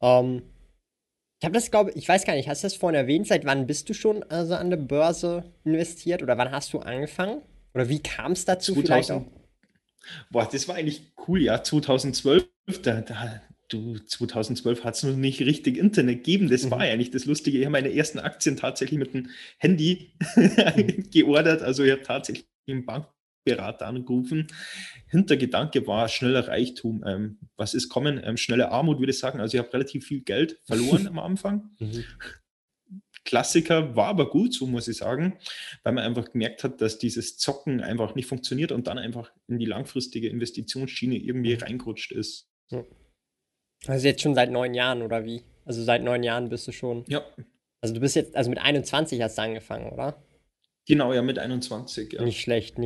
Ja. Ich habe das, glaube ich, weiß gar nicht, hast du das vorhin erwähnt, seit wann bist du schon also an der Börse investiert oder wann hast du angefangen? Oder wie kam es dazu vielleicht auch? Boah, das war eigentlich cool, ja, 2012. Du, 2012 hat es noch nicht richtig Internet gegeben, das war eigentlich das Lustige. Ich habe meine ersten Aktien tatsächlich mit dem Handy geordert, also ich habe tatsächlich einen Bankberater angerufen. Hintergedanke war schneller Reichtum. Was ist kommen? Schnelle Armut, würde ich sagen. Also ich habe relativ viel Geld verloren am Anfang. Klassiker, war aber gut, so muss ich sagen, weil man einfach gemerkt hat, dass dieses Zocken einfach nicht funktioniert und dann einfach in die langfristige Investitionsschiene irgendwie reingerutscht ist. Also jetzt schon seit 9 Jahren, oder wie? Also seit 9 Jahren bist du schon? Ja. Also du bist jetzt, also mit 21 hast du angefangen, oder? Genau, ja, mit 21, ja. Nicht schlecht,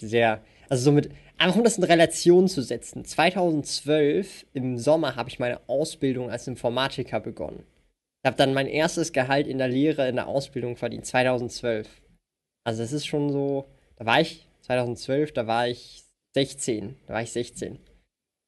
sehr. Also somit, einfach um das in Relation zu setzen, 2012 im Sommer habe ich meine Ausbildung als Informatiker begonnen. Ich habe dann mein erstes Gehalt in der Lehre, in der Ausbildung verdient, 2012. Also es ist schon so, 2012 war ich 16.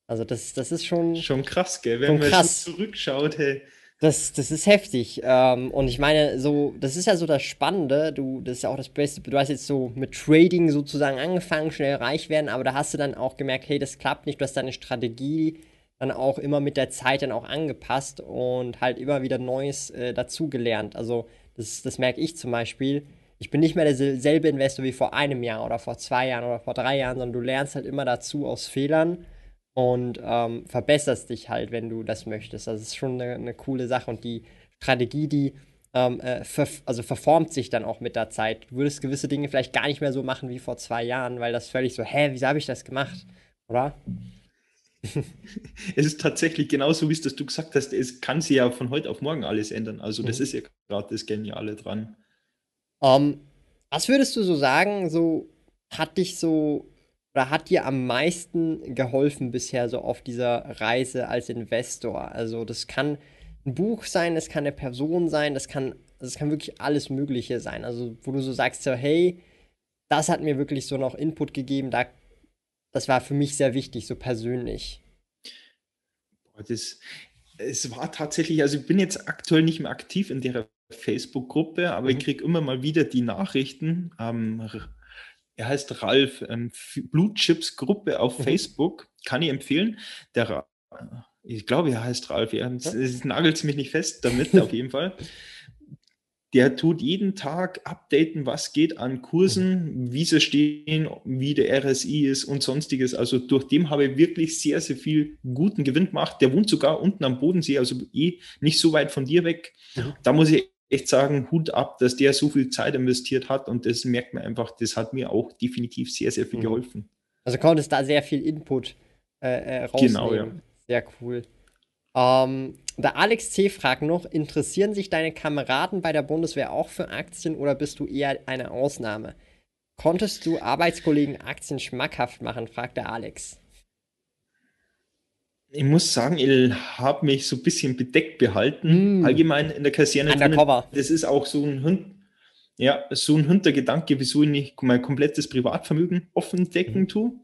Also das ist schon... Schon krass, gell? Wenn man so zurückschaut, hey. Das ist heftig. Und ich meine, so, das ist ja so das Spannende, das ist ja auch das Beste, du hast jetzt so mit Trading sozusagen angefangen, schnell reich werden, aber da hast du dann auch gemerkt, hey, das klappt nicht, du hast deine Strategie dann auch immer mit der Zeit dann auch angepasst und halt immer wieder Neues dazugelernt. Also das merke ich zum Beispiel. Ich bin nicht mehr derselbe Investor wie vor einem Jahr oder vor 2 Jahren oder vor 3 Jahren, sondern du lernst halt immer dazu aus Fehlern und verbesserst dich halt, wenn du das möchtest. Das ist schon eine coole Sache und die Strategie, die verformt sich dann auch mit der Zeit. Du würdest gewisse Dinge vielleicht gar nicht mehr so machen wie vor 2 Jahren, weil das völlig so, wieso habe ich das gemacht, oder? Es ist tatsächlich genauso, wie es das du gesagt hast, es kann sich ja von heute auf morgen alles ändern. Also das ist ja gerade das Geniale dran. Was würdest du so sagen, so hat dich so oder hat dir am meisten geholfen bisher so auf dieser Reise als Investor? Also das kann ein Buch sein, es kann eine Person sein, das kann wirklich alles Mögliche sein. Also wo du so sagst, so, hey, das hat mir wirklich so noch Input gegeben, das war für mich sehr wichtig, so persönlich. Es war tatsächlich, also ich bin jetzt aktuell nicht mehr aktiv in der Facebook-Gruppe, aber ich kriege immer mal wieder die Nachrichten. Er heißt Ralf, Blue Chips Gruppe auf Facebook, kann ich empfehlen. Ich glaube, er heißt Ralf, es nagelt mich nicht fest damit, auf jeden Fall. Der tut jeden Tag updaten, was geht an Kursen, wie sie stehen, wie der RSI ist und sonstiges. Also durch den habe ich wirklich sehr, sehr viel guten Gewinn gemacht. Der wohnt sogar unten am Bodensee, also nicht so weit von dir weg. Ja. Da muss ich echt sagen, Hut ab, dass der so viel Zeit investiert hat, und das merkt man einfach, das hat mir auch definitiv sehr, sehr viel geholfen. Also konntest da sehr viel Input rausnehmen. Genau, ja. Sehr cool. Der Alex C. fragt noch, interessieren sich deine Kameraden bei der Bundeswehr auch für Aktien oder bist du eher eine Ausnahme? Konntest du Arbeitskollegen Aktien schmackhaft machen, fragt der Alex. Ich muss sagen, ich habe mich so ein bisschen bedeckt behalten, allgemein in der Kaserne. Undercover. Das ist auch so ein Hintergedanke, wieso ich nicht mein komplettes Privatvermögen offen decken tue.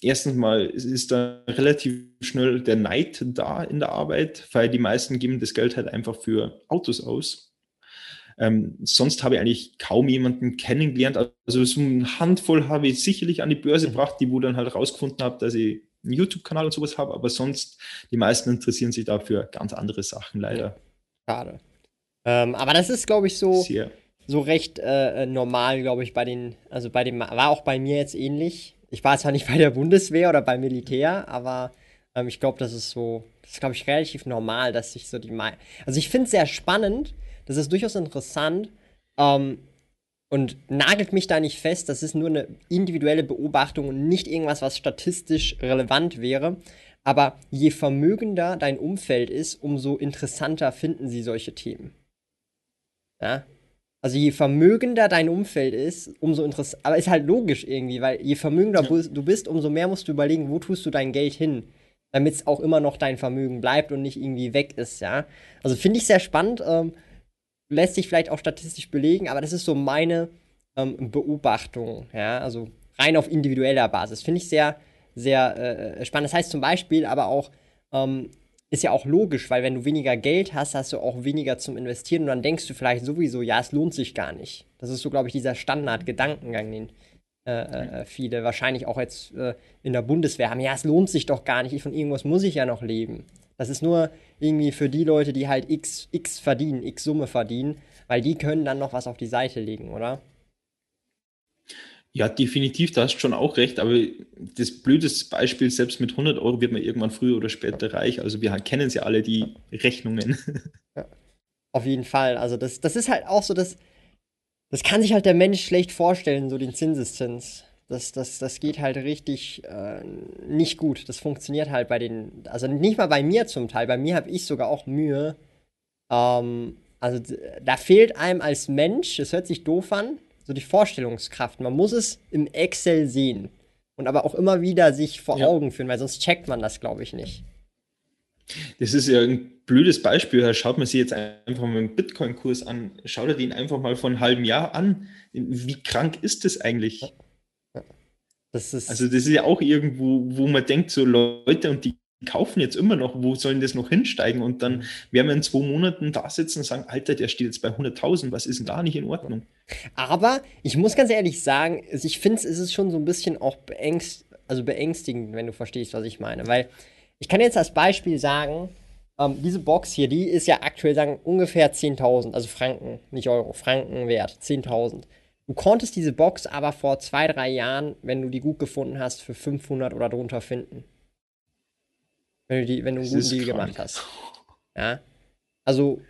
Erstens mal ist da relativ schnell der Neid da in der Arbeit, weil die meisten geben das Geld halt einfach für Autos aus. Sonst habe ich eigentlich kaum jemanden kennengelernt. Also so eine Handvoll habe ich sicherlich an die Börse gebracht, die wo dann halt rausgefunden habe, dass ich einen YouTube-Kanal und sowas habe. Aber sonst, die meisten interessieren sich dafür ganz andere Sachen leider. Ja, schade. Aber das ist, glaube ich, so recht normal, glaube ich, war auch bei mir jetzt ähnlich. Ich war zwar nicht bei der Bundeswehr oder beim Militär, aber ich glaube, das ist, glaube ich, relativ normal, dass sich so also ich finde es sehr spannend, das ist durchaus interessant und nagelt mich da nicht fest, das ist nur eine individuelle Beobachtung und nicht irgendwas, was statistisch relevant wäre, aber je vermögender dein Umfeld ist, umso interessanter finden sie solche Themen. Ja? Also je vermögender dein Umfeld ist, umso interessant, aber ist halt logisch irgendwie, weil je vermögender du bist, umso mehr musst du überlegen, wo tust du dein Geld hin, damit es auch immer noch dein Vermögen bleibt und nicht irgendwie weg ist, ja. Also finde ich sehr spannend, lässt sich vielleicht auch statistisch belegen, aber das ist so meine Beobachtung, ja, also rein auf individueller Basis. Finde ich sehr, sehr spannend. Das heißt zum Beispiel aber auch, ist ja auch logisch, weil wenn du weniger Geld hast, hast du auch weniger zum Investieren und dann denkst du vielleicht sowieso, ja, es lohnt sich gar nicht. Das ist so, glaube ich, dieser Standardgedankengang, den viele wahrscheinlich auch jetzt in der Bundeswehr haben. Ja, es lohnt sich doch gar nicht, von irgendwas muss ich ja noch leben. Das ist nur irgendwie für die Leute, die halt x Summe verdienen, weil die können dann noch was auf die Seite legen, oder? Ja, definitiv, da hast du schon auch recht, aber das blödeste Beispiel, selbst mit 100 Euro wird man irgendwann früher oder später reich, also wir kennen es ja alle, die Rechnungen. Ja, auf jeden Fall, also das ist halt auch so, das kann sich halt der Mensch schlecht vorstellen, so den Zinseszins, das geht halt richtig nicht gut, das funktioniert halt also nicht mal bei mir zum Teil, bei mir habe ich sogar auch Mühe, also da fehlt einem als Mensch, das hört sich doof an, so die Vorstellungskraft. Man muss es im Excel sehen und aber auch immer wieder sich vor Augen führen, weil sonst checkt man das, glaube ich, nicht. Das ist ja ein blödes Beispiel. Schaut man sich jetzt einfach mal den Bitcoin-Kurs an. Schaut er den einfach mal vor einem halben Jahr an. Wie krank ist das eigentlich? Das ist ja auch irgendwo, wo man denkt, so Leute, und die kaufen jetzt immer noch, wo sollen das noch hinsteigen? Und dann werden wir in 2 Monaten da sitzen und sagen, Alter, der steht jetzt bei 100.000, was ist denn da nicht in Ordnung? Aber ich muss ganz ehrlich sagen, ich finde, es ist schon so ein bisschen auch beängstigend, wenn du verstehst, was ich meine. Weil ich kann jetzt als Beispiel sagen, diese Box hier, die ist ja aktuell, sagen, ungefähr 10.000, also Franken, nicht Euro, Franken wert, 10.000. Du konntest diese Box aber vor 2-3 Jahren, wenn du die gut gefunden hast, für 500 oder drunter finden. Wenn du einen guten Deal gemacht hast. Ja. Also,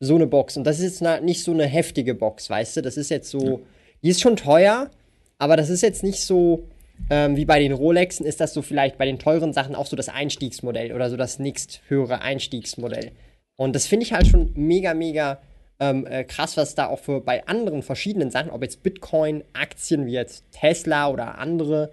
so eine Box. Und das ist jetzt nicht so eine heftige Box, weißt du? Das ist jetzt so, die ist schon teuer, aber das ist jetzt nicht so, wie bei den Rolexen ist das so vielleicht bei den teuren Sachen auch so das Einstiegsmodell oder so das nächsthöhere Einstiegsmodell. Und das finde ich halt schon mega, mega krass, was da auch bei anderen verschiedenen Sachen, ob jetzt Bitcoin, Aktien wie jetzt Tesla oder andere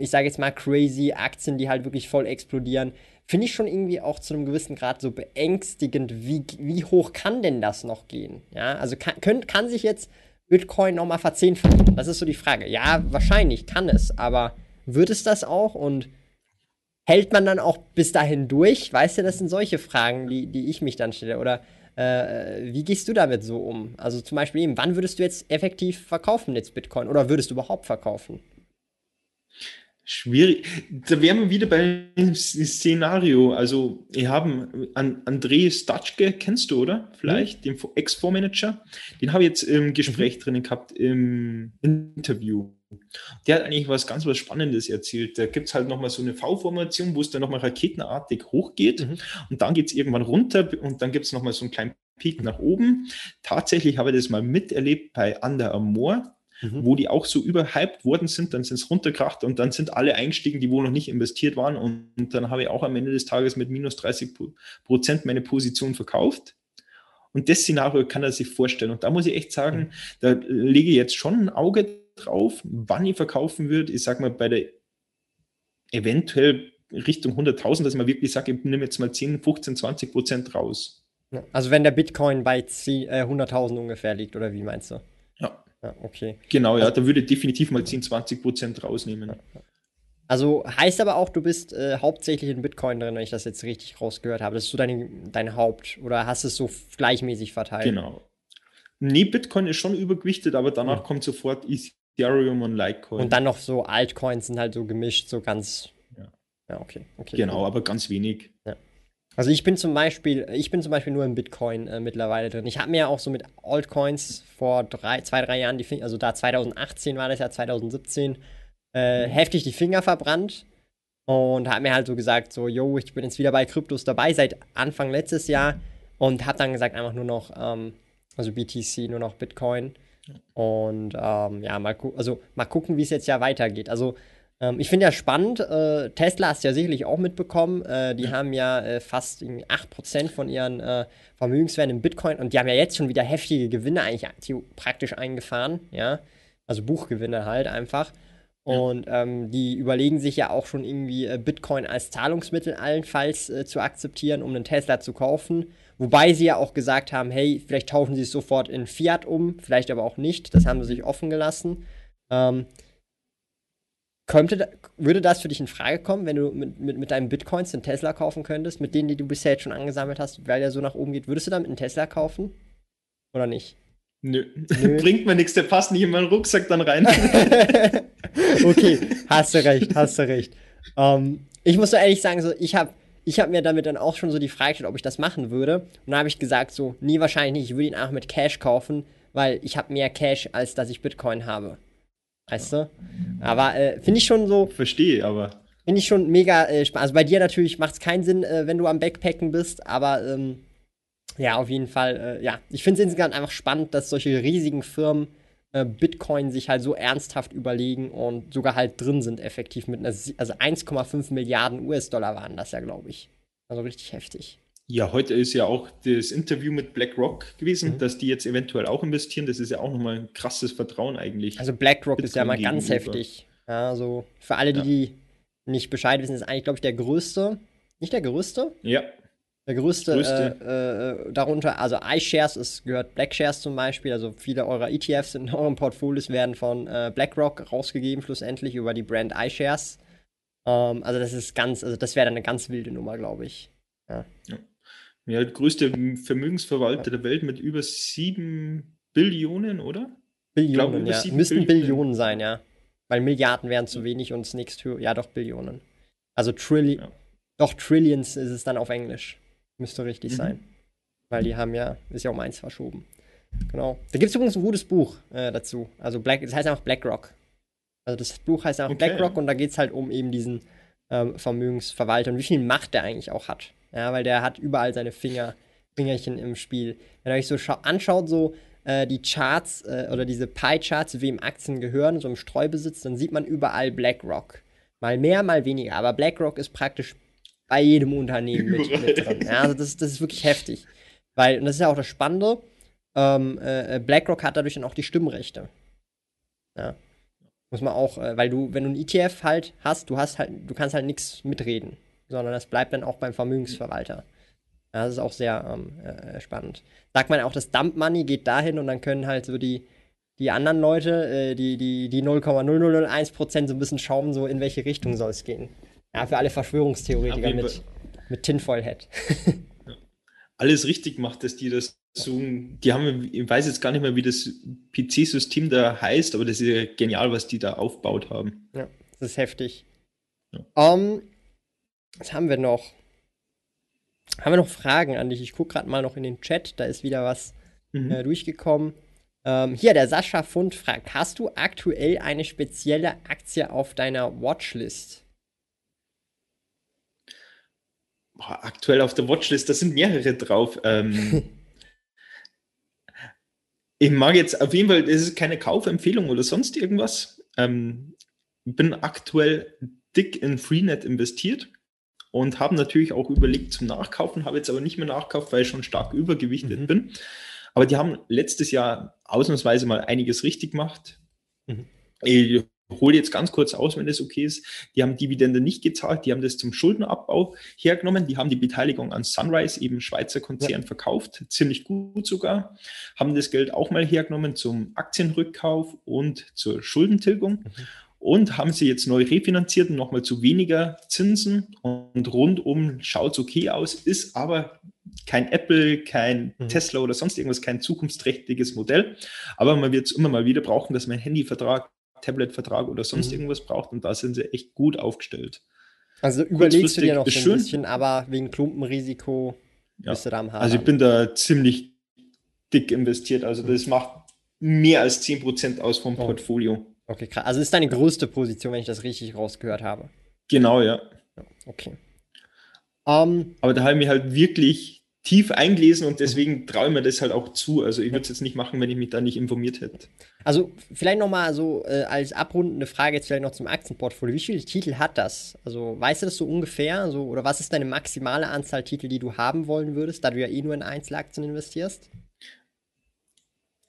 ich sage jetzt mal crazy Aktien, die halt wirklich voll explodieren, finde ich schon irgendwie auch zu einem gewissen Grad so beängstigend, wie hoch kann denn das noch gehen? Ja, also kann sich jetzt Bitcoin nochmal verzehnfachen? Das ist so die Frage. Ja, wahrscheinlich kann es, aber wird es das auch und hält man dann auch bis dahin durch? Weißt du, das sind solche Fragen, die ich mich dann stelle. Oder wie gehst du damit so um? Also zum Beispiel eben, wann würdest du jetzt effektiv verkaufen jetzt Bitcoin? Oder würdest du überhaupt verkaufen? Schwierig. Da wären wir wieder bei dem Szenario. Also wir haben Andreas Dutschke, kennst du, oder? Vielleicht, den Ex-Fondsmanager. Den habe ich jetzt im Gespräch drinnen gehabt, im Interview. Der hat eigentlich was ganz Spannendes erzählt. Da gibt es halt nochmal so eine V-Formation, wo es dann nochmal raketenartig hochgeht und dann geht es irgendwann runter und dann gibt es nochmal so einen kleinen Peak nach oben. Tatsächlich habe ich das mal miterlebt bei Under Armour, wo die auch so überhyped worden sind, dann sind es runtergekracht und dann sind alle eingestiegen, die wohl noch nicht investiert waren und dann habe ich auch am Ende des Tages mit minus 30% meine Position verkauft. Und das Szenario kann er sich vorstellen. Und da muss ich echt sagen, da lege ich jetzt schon ein Auge drauf, wann ich verkaufen würde. Ich sage mal, bei der eventuell Richtung 100.000, dass man wirklich sagt, ich nehme jetzt mal 10, 15, 20% raus. Also wenn der Bitcoin bei 100.000 ungefähr liegt, oder wie meinst du? Ja, okay. Genau, ja, also, da würde ich definitiv mal 10, 20% rausnehmen. Also heißt aber auch, du bist hauptsächlich in Bitcoin drin, wenn ich das jetzt richtig rausgehört habe. Das ist so dein Haupt, oder hast du es so gleichmäßig verteilt? Genau. Nee, Bitcoin ist schon übergewichtet, aber danach kommt sofort Ethereum und Litecoin. Und dann noch so Altcoins sind halt so gemischt, so ganz... Ja, okay. Genau, cool. Aber ganz wenig. Ja. Also ich bin zum Beispiel nur in Bitcoin mittlerweile drin. Ich habe mir ja auch so mit Altcoins vor zwei, drei Jahren, also da 2018 war das ja, 2017, heftig die Finger verbrannt und habe mir halt so gesagt, so, yo, ich bin jetzt wieder bei Kryptos dabei seit Anfang letztes Jahr und habe dann gesagt, einfach nur noch, also BTC, nur noch Bitcoin und ja, mal gucken, wie es jetzt ja weitergeht. Also ich finde ja spannend, Tesla hast du ja sicherlich auch mitbekommen, die haben ja fast 8% von ihren Vermögenswerten in Bitcoin und die haben ja jetzt schon wieder heftige Gewinne eigentlich praktisch eingefahren, ja, also Buchgewinne halt einfach und die überlegen sich ja auch schon irgendwie Bitcoin als Zahlungsmittel allenfalls zu akzeptieren, um einen Tesla zu kaufen, wobei sie ja auch gesagt haben, hey, vielleicht tauschen sie es sofort in Fiat um, vielleicht aber auch nicht, das haben sie sich offen gelassen. Würde das für dich in Frage kommen, wenn du mit deinen Bitcoins einen Tesla kaufen könntest, mit denen, die du bisher jetzt schon angesammelt hast, weil der so nach oben geht? Würdest du damit einen Tesla kaufen? Oder nicht? Nö. Bringt mir nichts, der passt nicht in meinen Rucksack dann rein. Okay, hast du recht. Ich muss so ehrlich sagen, so, ich habe mir damit dann auch schon so die Frage gestellt, ob ich das machen würde. Und da habe ich gesagt, so, nee, wahrscheinlich nicht, ich würde ihn einfach mit Cash kaufen, weil ich habe mehr Cash, als dass ich Bitcoin habe. Weißt du? Aber finde ich schon so... Verstehe, aber... Finde ich schon mega spannend. Also bei dir natürlich macht es keinen Sinn, wenn du am Backpacken bist, aber ja, auf jeden Fall, ja. Ich finde es insgesamt einfach spannend, dass solche riesigen Firmen Bitcoin sich halt so ernsthaft überlegen und sogar halt drin sind effektiv mit einer... Also 1,5 Milliarden US-Dollar waren das ja, glaube ich. Also richtig heftig. Ja, heute ist ja auch das Interview mit BlackRock gewesen, dass die jetzt eventuell auch investieren. Das ist ja auch nochmal ein krasses Vertrauen eigentlich. Also BlackRock Bitcoin ist ja mal ganz heftig. Ja, so für alle, die nicht Bescheid wissen, ist eigentlich, glaube ich, der größte. Nicht der größte? Ja. Der größte. Darunter, also iShares, es gehört BlackShares zum Beispiel. Also viele eurer ETFs in euren Portfolios werden von BlackRock rausgegeben, schlussendlich über die Brand iShares. Also das ist das wäre dann eine ganz wilde Nummer, glaube ich. Ja. Ja, der größte Vermögensverwalter der Welt mit über 7 Billionen, oder? Billionen, ich glaube, ja. Müssten Billionen sein, ja. Weil Milliarden wären zu wenig und das nächste, ja doch, Billionen. Also Trillions ist es dann auf Englisch. Müsste richtig sein. Weil die haben ja, ist ja um 1 verschoben. Genau. Da gibt es übrigens ein gutes Buch dazu. Also das heißt einfach BlackRock. Also das Buch heißt einfach BlackRock und da geht es halt um eben diesen Vermögensverwalter und wie viel Macht der eigentlich auch hat. Ja, weil der hat überall seine Fingerchen im Spiel. Wenn ihr euch so anschaut, so die Charts oder diese Pie-Charts, wem Aktien gehören, so im Streubesitz, dann sieht man überall BlackRock. Mal mehr, mal weniger. Aber BlackRock ist praktisch bei jedem Unternehmen mit drin. Ja, also das ist wirklich heftig. Weil, und das ist ja auch das Spannende, BlackRock hat dadurch dann auch die Stimmrechte. Ja. Muss man auch, weil du, wenn du einen ETF halt hast, du kannst halt nichts mitreden, sondern das bleibt dann auch beim Vermögensverwalter. Das ist auch sehr spannend. Sagt man auch, das Dump Money geht dahin und dann können halt so die anderen Leute, die 0,0001% so ein bisschen schauen, so in welche Richtung soll es gehen. Ja, für alle Verschwörungstheoretiker mit Tinfoil-Head. Alles richtig macht, dass die das Zoom, die haben, ich weiß jetzt gar nicht mehr, wie das PC-System da heißt, aber das ist ja genial, was die da aufgebaut haben. Ja, das ist heftig. Ja. Was haben wir noch? Haben wir noch Fragen an dich? Ich gucke gerade mal noch in den Chat, da ist wieder was durchgekommen. Hier, der Sascha Fund fragt, hast du aktuell eine spezielle Aktie auf deiner Watchlist? Boah, aktuell auf der Watchlist, da sind mehrere drauf. Ich mag jetzt auf jeden Fall, das ist keine Kaufempfehlung oder sonst irgendwas. Bin aktuell dick in Freenet investiert und habe natürlich auch überlegt zum Nachkaufen, habe jetzt aber nicht mehr nachgekauft, weil ich schon stark übergewichtet bin. Aber die haben letztes Jahr ausnahmsweise mal einiges richtig gemacht. Ich hole jetzt ganz kurz aus, wenn das okay ist. Die haben Dividende nicht gezahlt, die haben das zum Schuldenabbau hergenommen, die haben die Beteiligung an Sunrise, eben Schweizer Konzern, verkauft, ziemlich gut sogar, haben das Geld auch mal hergenommen zum Aktienrückkauf und zur Schuldentilgung und haben sie jetzt neu refinanziert und nochmal zu weniger Zinsen und rundum schaut es okay aus, ist aber kein Apple, kein Tesla oder sonst irgendwas, kein zukunftsträchtiges Modell, aber man wird es immer mal wieder brauchen, dass man Handyvertrag, Tablet-Vertrag oder sonst irgendwas braucht und da sind sie echt gut aufgestellt. Also überlegst du dir noch so ein bisschen, aber wegen Klumpenrisiko bist du da am Haar. Also ich bin da ziemlich dick investiert, also das macht mehr als 10% aus vom Portfolio. Okay, krass. Also ist deine größte Position, wenn ich das richtig rausgehört habe. Genau, ja. Okay. Aber da habe ich mich halt wirklich tief eingelesen und deswegen traue ich mir das halt auch zu. Also ich würde es jetzt nicht machen, wenn ich mich da nicht informiert hätte. Also vielleicht nochmal so als abrundende Frage jetzt vielleicht noch zum Aktienportfolio. Wie viele Titel hat das? Also weißt du das so ungefähr? So, oder was ist deine maximale Anzahl Titel, die du haben wollen würdest, da du ja eh nur in Einzelaktien investierst?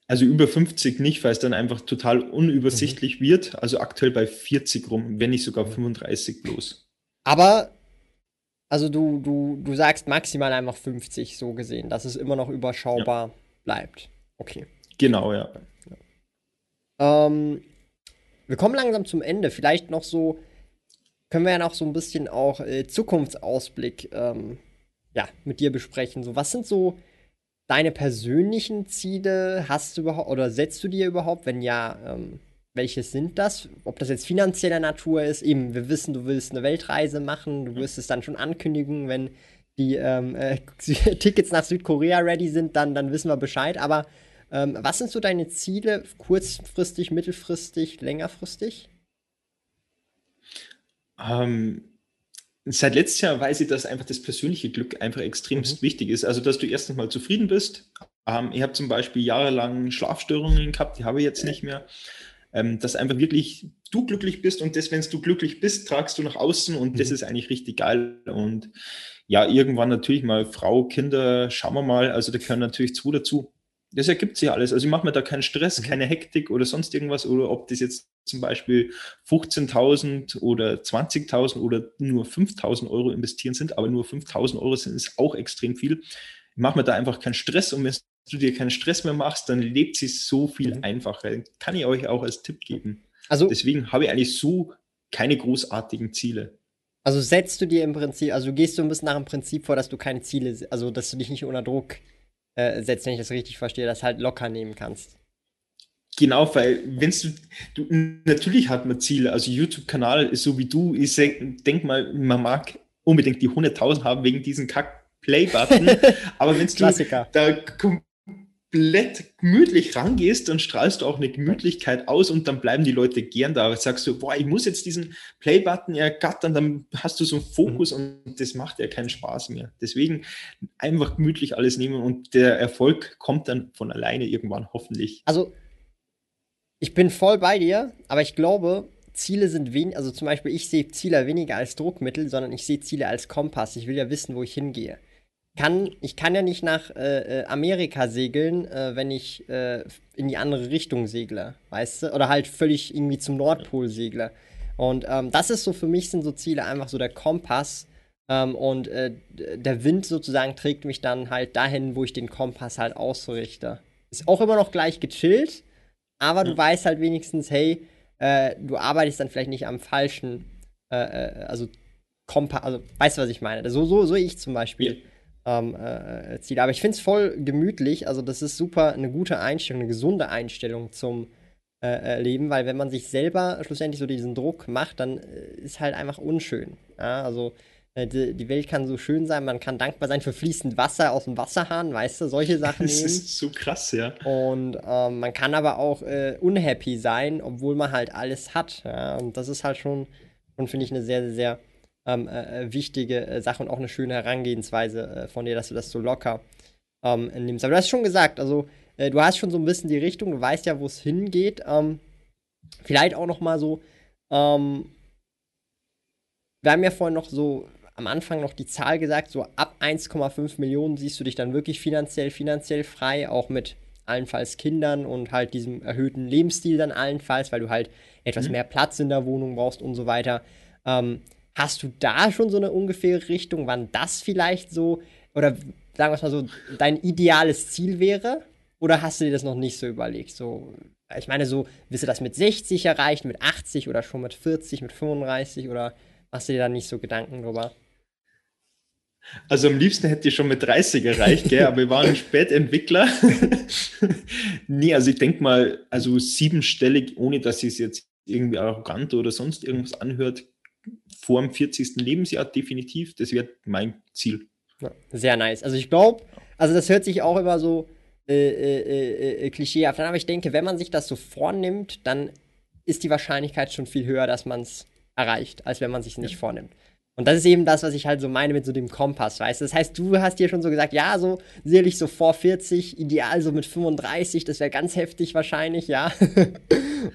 Also über 50 nicht, weil es dann einfach total unübersichtlich wird. Also aktuell bei 40 rum, wenn nicht sogar 35 bloß. Aber, also du sagst maximal einfach 50 so gesehen, dass es immer noch überschaubar bleibt. Okay. Genau, ja. Wir kommen langsam zum Ende. Vielleicht noch so, können wir ja noch so ein bisschen auch Zukunftsausblick mit dir besprechen. So, was sind so deine persönlichen Ziele, hast du überhaupt oder setzt du dir überhaupt? Wenn ja, welche sind das? Ob das jetzt finanzieller Natur ist, eben, wir wissen, du willst eine Weltreise machen, du wirst es dann schon ankündigen, wenn die Tickets nach Südkorea ready sind, dann wissen wir Bescheid. Aber was sind so deine Ziele, kurzfristig, mittelfristig, längerfristig? Seit letztes Jahr weiß ich, dass einfach das persönliche Glück einfach extremst wichtig ist. Also, dass du erstens mal zufrieden bist. Ich habe zum Beispiel jahrelang Schlafstörungen gehabt, die habe ich jetzt nicht mehr. Dass einfach wirklich du glücklich bist und das, wenn du glücklich bist, tragst du nach außen und das ist eigentlich richtig geil. Und ja, irgendwann natürlich mal Frau, Kinder, schauen wir mal. Also, da gehören natürlich zwei dazu. Das ergibt sich alles. Also ich mache mir da keinen Stress, keine Hektik oder sonst irgendwas. Oder ob das jetzt zum Beispiel 15.000 oder 20.000 oder nur 5.000 Euro investieren sind, aber nur 5.000 Euro sind, ist auch extrem viel. Ich mache mir da einfach keinen Stress. Und wenn du dir keinen Stress mehr machst, dann lebt sich so viel einfacher. Kann ich euch auch als Tipp geben. Also deswegen habe ich eigentlich so keine großartigen Ziele. Also setzt du dir im Prinzip, also gehst du ein bisschen nach dem Prinzip vor, dass du keine Ziele, also dass du dich nicht unter Druck setzt, wenn ich das richtig verstehe, das halt locker nehmen kannst. Genau, weil wenn du natürlich hat man Ziele, also YouTube-Kanal ist so wie du, ich denk mal, man mag unbedingt die 100.000 haben wegen diesen Kack-Play-Button, aber wenn du da komplett gemütlich rangehst, dann strahlst du auch eine Gemütlichkeit aus und dann bleiben die Leute gern da. Sagst du, boah, ich muss jetzt diesen Play-Button ergattern, dann hast du so einen Fokus und das macht ja keinen Spaß mehr. Deswegen einfach gemütlich alles nehmen und der Erfolg kommt dann von alleine irgendwann, hoffentlich. Also, ich bin voll bei dir, aber ich glaube, Ziele sind wenig, also zum Beispiel, ich sehe Ziele weniger als Druckmittel, sondern ich sehe Ziele als Kompass. Ich will ja wissen, wo ich hingehe. Ich kann ja nicht nach Amerika segeln, wenn ich in die andere Richtung segle, weißt du? Oder halt völlig irgendwie zum Nordpol segle. Und das ist so, für mich sind so Ziele einfach so der Kompass. Und der Wind sozusagen trägt mich dann halt dahin, wo ich den Kompass halt ausrichte. Ist auch immer noch gleich gechillt, aber du weißt halt wenigstens, hey, du arbeitest dann vielleicht nicht am falschen, also weißt du, was ich meine? So ich zum Beispiel Ziele. Aber ich finde es voll gemütlich, also das ist super, eine gute Einstellung, eine gesunde Einstellung zum Leben, weil wenn man sich selber schlussendlich so diesen Druck macht, dann ist halt einfach unschön. Ja? Also die Welt kann so schön sein, man kann dankbar sein für fließend Wasser aus dem Wasserhahn, weißt du, solche Sachen. Das ist so krass, ja. Und man kann aber auch unhappy sein, obwohl man halt alles hat. Ja? Und das ist halt schon finde ich, eine sehr, sehr wichtige Sache und auch eine schöne Herangehensweise von dir, dass du das so locker nimmst. Aber du hast schon gesagt, also du hast schon so ein bisschen die Richtung, du weißt ja, wo es hingeht. Vielleicht auch noch mal so, wir haben ja vorhin noch so am Anfang noch die Zahl gesagt, so ab 1,5 Millionen siehst du dich dann wirklich finanziell frei, auch mit allenfalls Kindern und halt diesem erhöhten Lebensstil dann allenfalls, weil du halt etwas mehr Platz in der Wohnung brauchst und so weiter. Hast du da schon so eine ungefähre Richtung, wann das vielleicht so, oder sagen wir es mal so, dein ideales Ziel wäre? Oder hast du dir das noch nicht so überlegt? So, ich meine, so, willst du das mit 60 erreichen, mit 80 oder schon mit 40, mit 35 oder machst du dir da nicht so Gedanken drüber? Also am liebsten hätte ich schon mit 30 erreicht, gell? Aber wir waren Spätentwickler. Nee, also ich denke mal, also siebenstellig, ohne dass es jetzt irgendwie arrogant oder sonst irgendwas anhört, vor dem 40. Lebensjahr definitiv, das wäre mein Ziel. Ja, sehr nice. Also ich glaube, also das hört sich auch immer so klischeehaft an, aber ich denke, wenn man sich das so vornimmt, dann ist die Wahrscheinlichkeit schon viel höher, dass man es erreicht, als wenn man es sich nicht vornimmt. Und das ist eben das, was ich halt so meine mit so dem Kompass, weißt du? Das heißt, du hast dir schon so gesagt, ja, so sicherlich so vor 40, ideal so mit 35, das wäre ganz heftig wahrscheinlich, ja.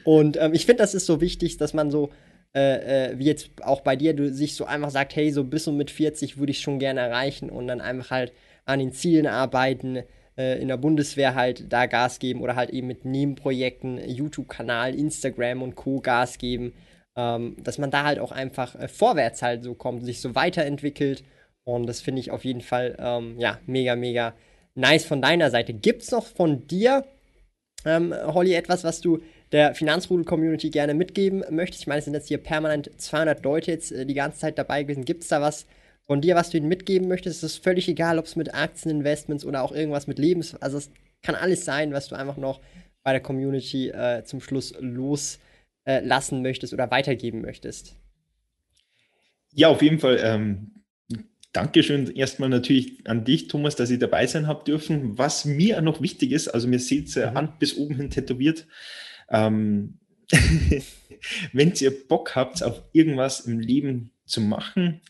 Und ich finde, das ist so wichtig, dass man so, wie jetzt auch bei dir, du sich so einfach sagt, hey, so bis und mit 40 würde ich schon gerne erreichen und dann einfach halt an den Zielen arbeiten, in der Bundeswehr halt da Gas geben oder halt eben mit Nebenprojekten, YouTube-Kanal, Instagram und Co. Gas geben, dass man da halt auch einfach vorwärts halt so kommt, sich so weiterentwickelt, und das finde ich auf jeden Fall, ja, mega, mega nice von deiner Seite. Gibt's noch von dir, Holly, etwas, was du der Finanzrudel-Community gerne mitgeben möchtest? Ich meine, es sind jetzt hier permanent 200 Leute jetzt die ganze Zeit dabei gewesen. Gibt es da was von dir, was du ihnen mitgeben möchtest? Es ist völlig egal, ob es mit Aktieninvestments oder auch irgendwas mit Lebens... Also es kann alles sein, was du einfach noch bei der Community zum Schluss loslassen möchtest oder weitergeben möchtest. Ja, auf jeden Fall. Dankeschön erstmal natürlich an dich, Thomas, dass ich dabei sein habe dürfen. Was mir noch wichtig ist, also mir seht es Hand bis oben hin tätowiert, wenn ihr Bock habt, auf irgendwas im Leben zu machen,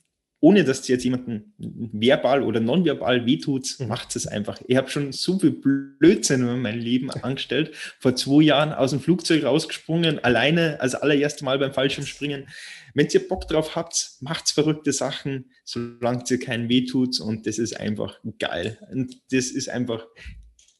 ohne dass ihr jetzt jemanden verbal oder nonverbal wehtut, macht es einfach. Ich habe schon so viel Blödsinn in meinem Leben angestellt. Vor 2 Jahren aus dem Flugzeug rausgesprungen, alleine als allererstes Mal beim Fallschirmspringen. Wenn ihr Bock drauf habt, macht verrückte Sachen, solange ihr keinen wehtut, und das ist einfach geil. Und das ist einfach...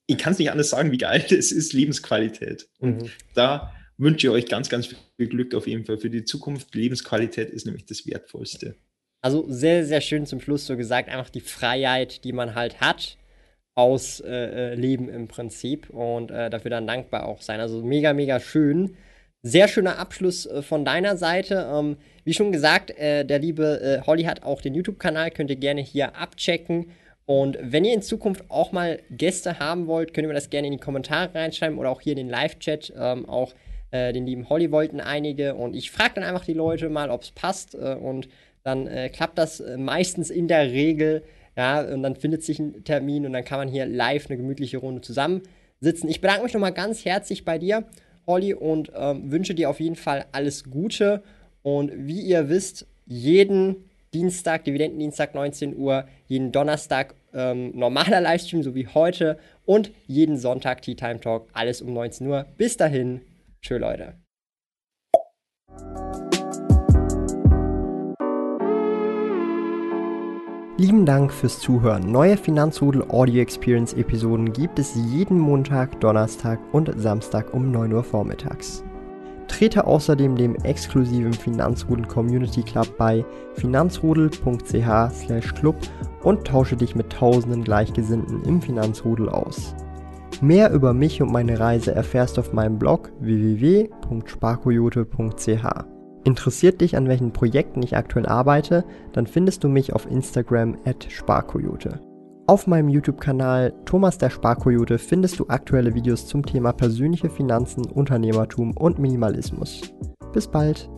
Ich kann es nicht anders sagen, wie geil das ist, Lebensqualität. Und da wünsche ich euch ganz, ganz viel Glück auf jeden Fall für die Zukunft. Lebensqualität ist nämlich das Wertvollste. Also sehr, sehr schön zum Schluss so gesagt, einfach die Freiheit, die man halt hat, aus Leben im Prinzip, und dafür dann dankbar auch sein. Also mega, mega schön. Sehr schöner Abschluss von deiner Seite. Wie schon gesagt, der liebe Holly hat auch den YouTube-Kanal, könnt ihr gerne hier abchecken. Und wenn ihr in Zukunft auch mal Gäste haben wollt, könnt ihr mir das gerne in die Kommentare reinschreiben oder auch hier in den Live-Chat. Auch den lieben Holly wollten einige. Und ich frage dann einfach die Leute mal, ob es passt. Und dann klappt das meistens in der Regel. Ja, und dann findet sich ein Termin und dann kann man hier live eine gemütliche Runde zusammensitzen. Ich bedanke mich nochmal ganz herzlich bei dir, Holly, und wünsche dir auf jeden Fall alles Gute. Und wie ihr wisst, jeden Dienstag, Dividenden-Dienstag, 19 Uhr, jeden Donnerstag normaler Livestream, so wie heute, und jeden Sonntag Tea Time Talk, alles um 19 Uhr. Bis dahin, tschö Leute. Lieben Dank fürs Zuhören. Neue Finanzrudel Audio Experience Episoden gibt es jeden Montag, Donnerstag und Samstag um 9 Uhr vormittags. Trete außerdem dem exklusiven Finanzrudel Community Club bei finanzrudel.ch/club und tausche dich mit tausenden Gleichgesinnten im Finanzrudel aus. Mehr über mich und meine Reise erfährst du auf meinem Blog www.sparkojute.ch. Interessiert dich, an welchen Projekten ich aktuell arbeite, dann findest du mich auf Instagram @sparkojute. Auf meinem YouTube-Kanal Thomas der Sparkojute findest du aktuelle Videos zum Thema persönliche Finanzen, Unternehmertum und Minimalismus. Bis bald!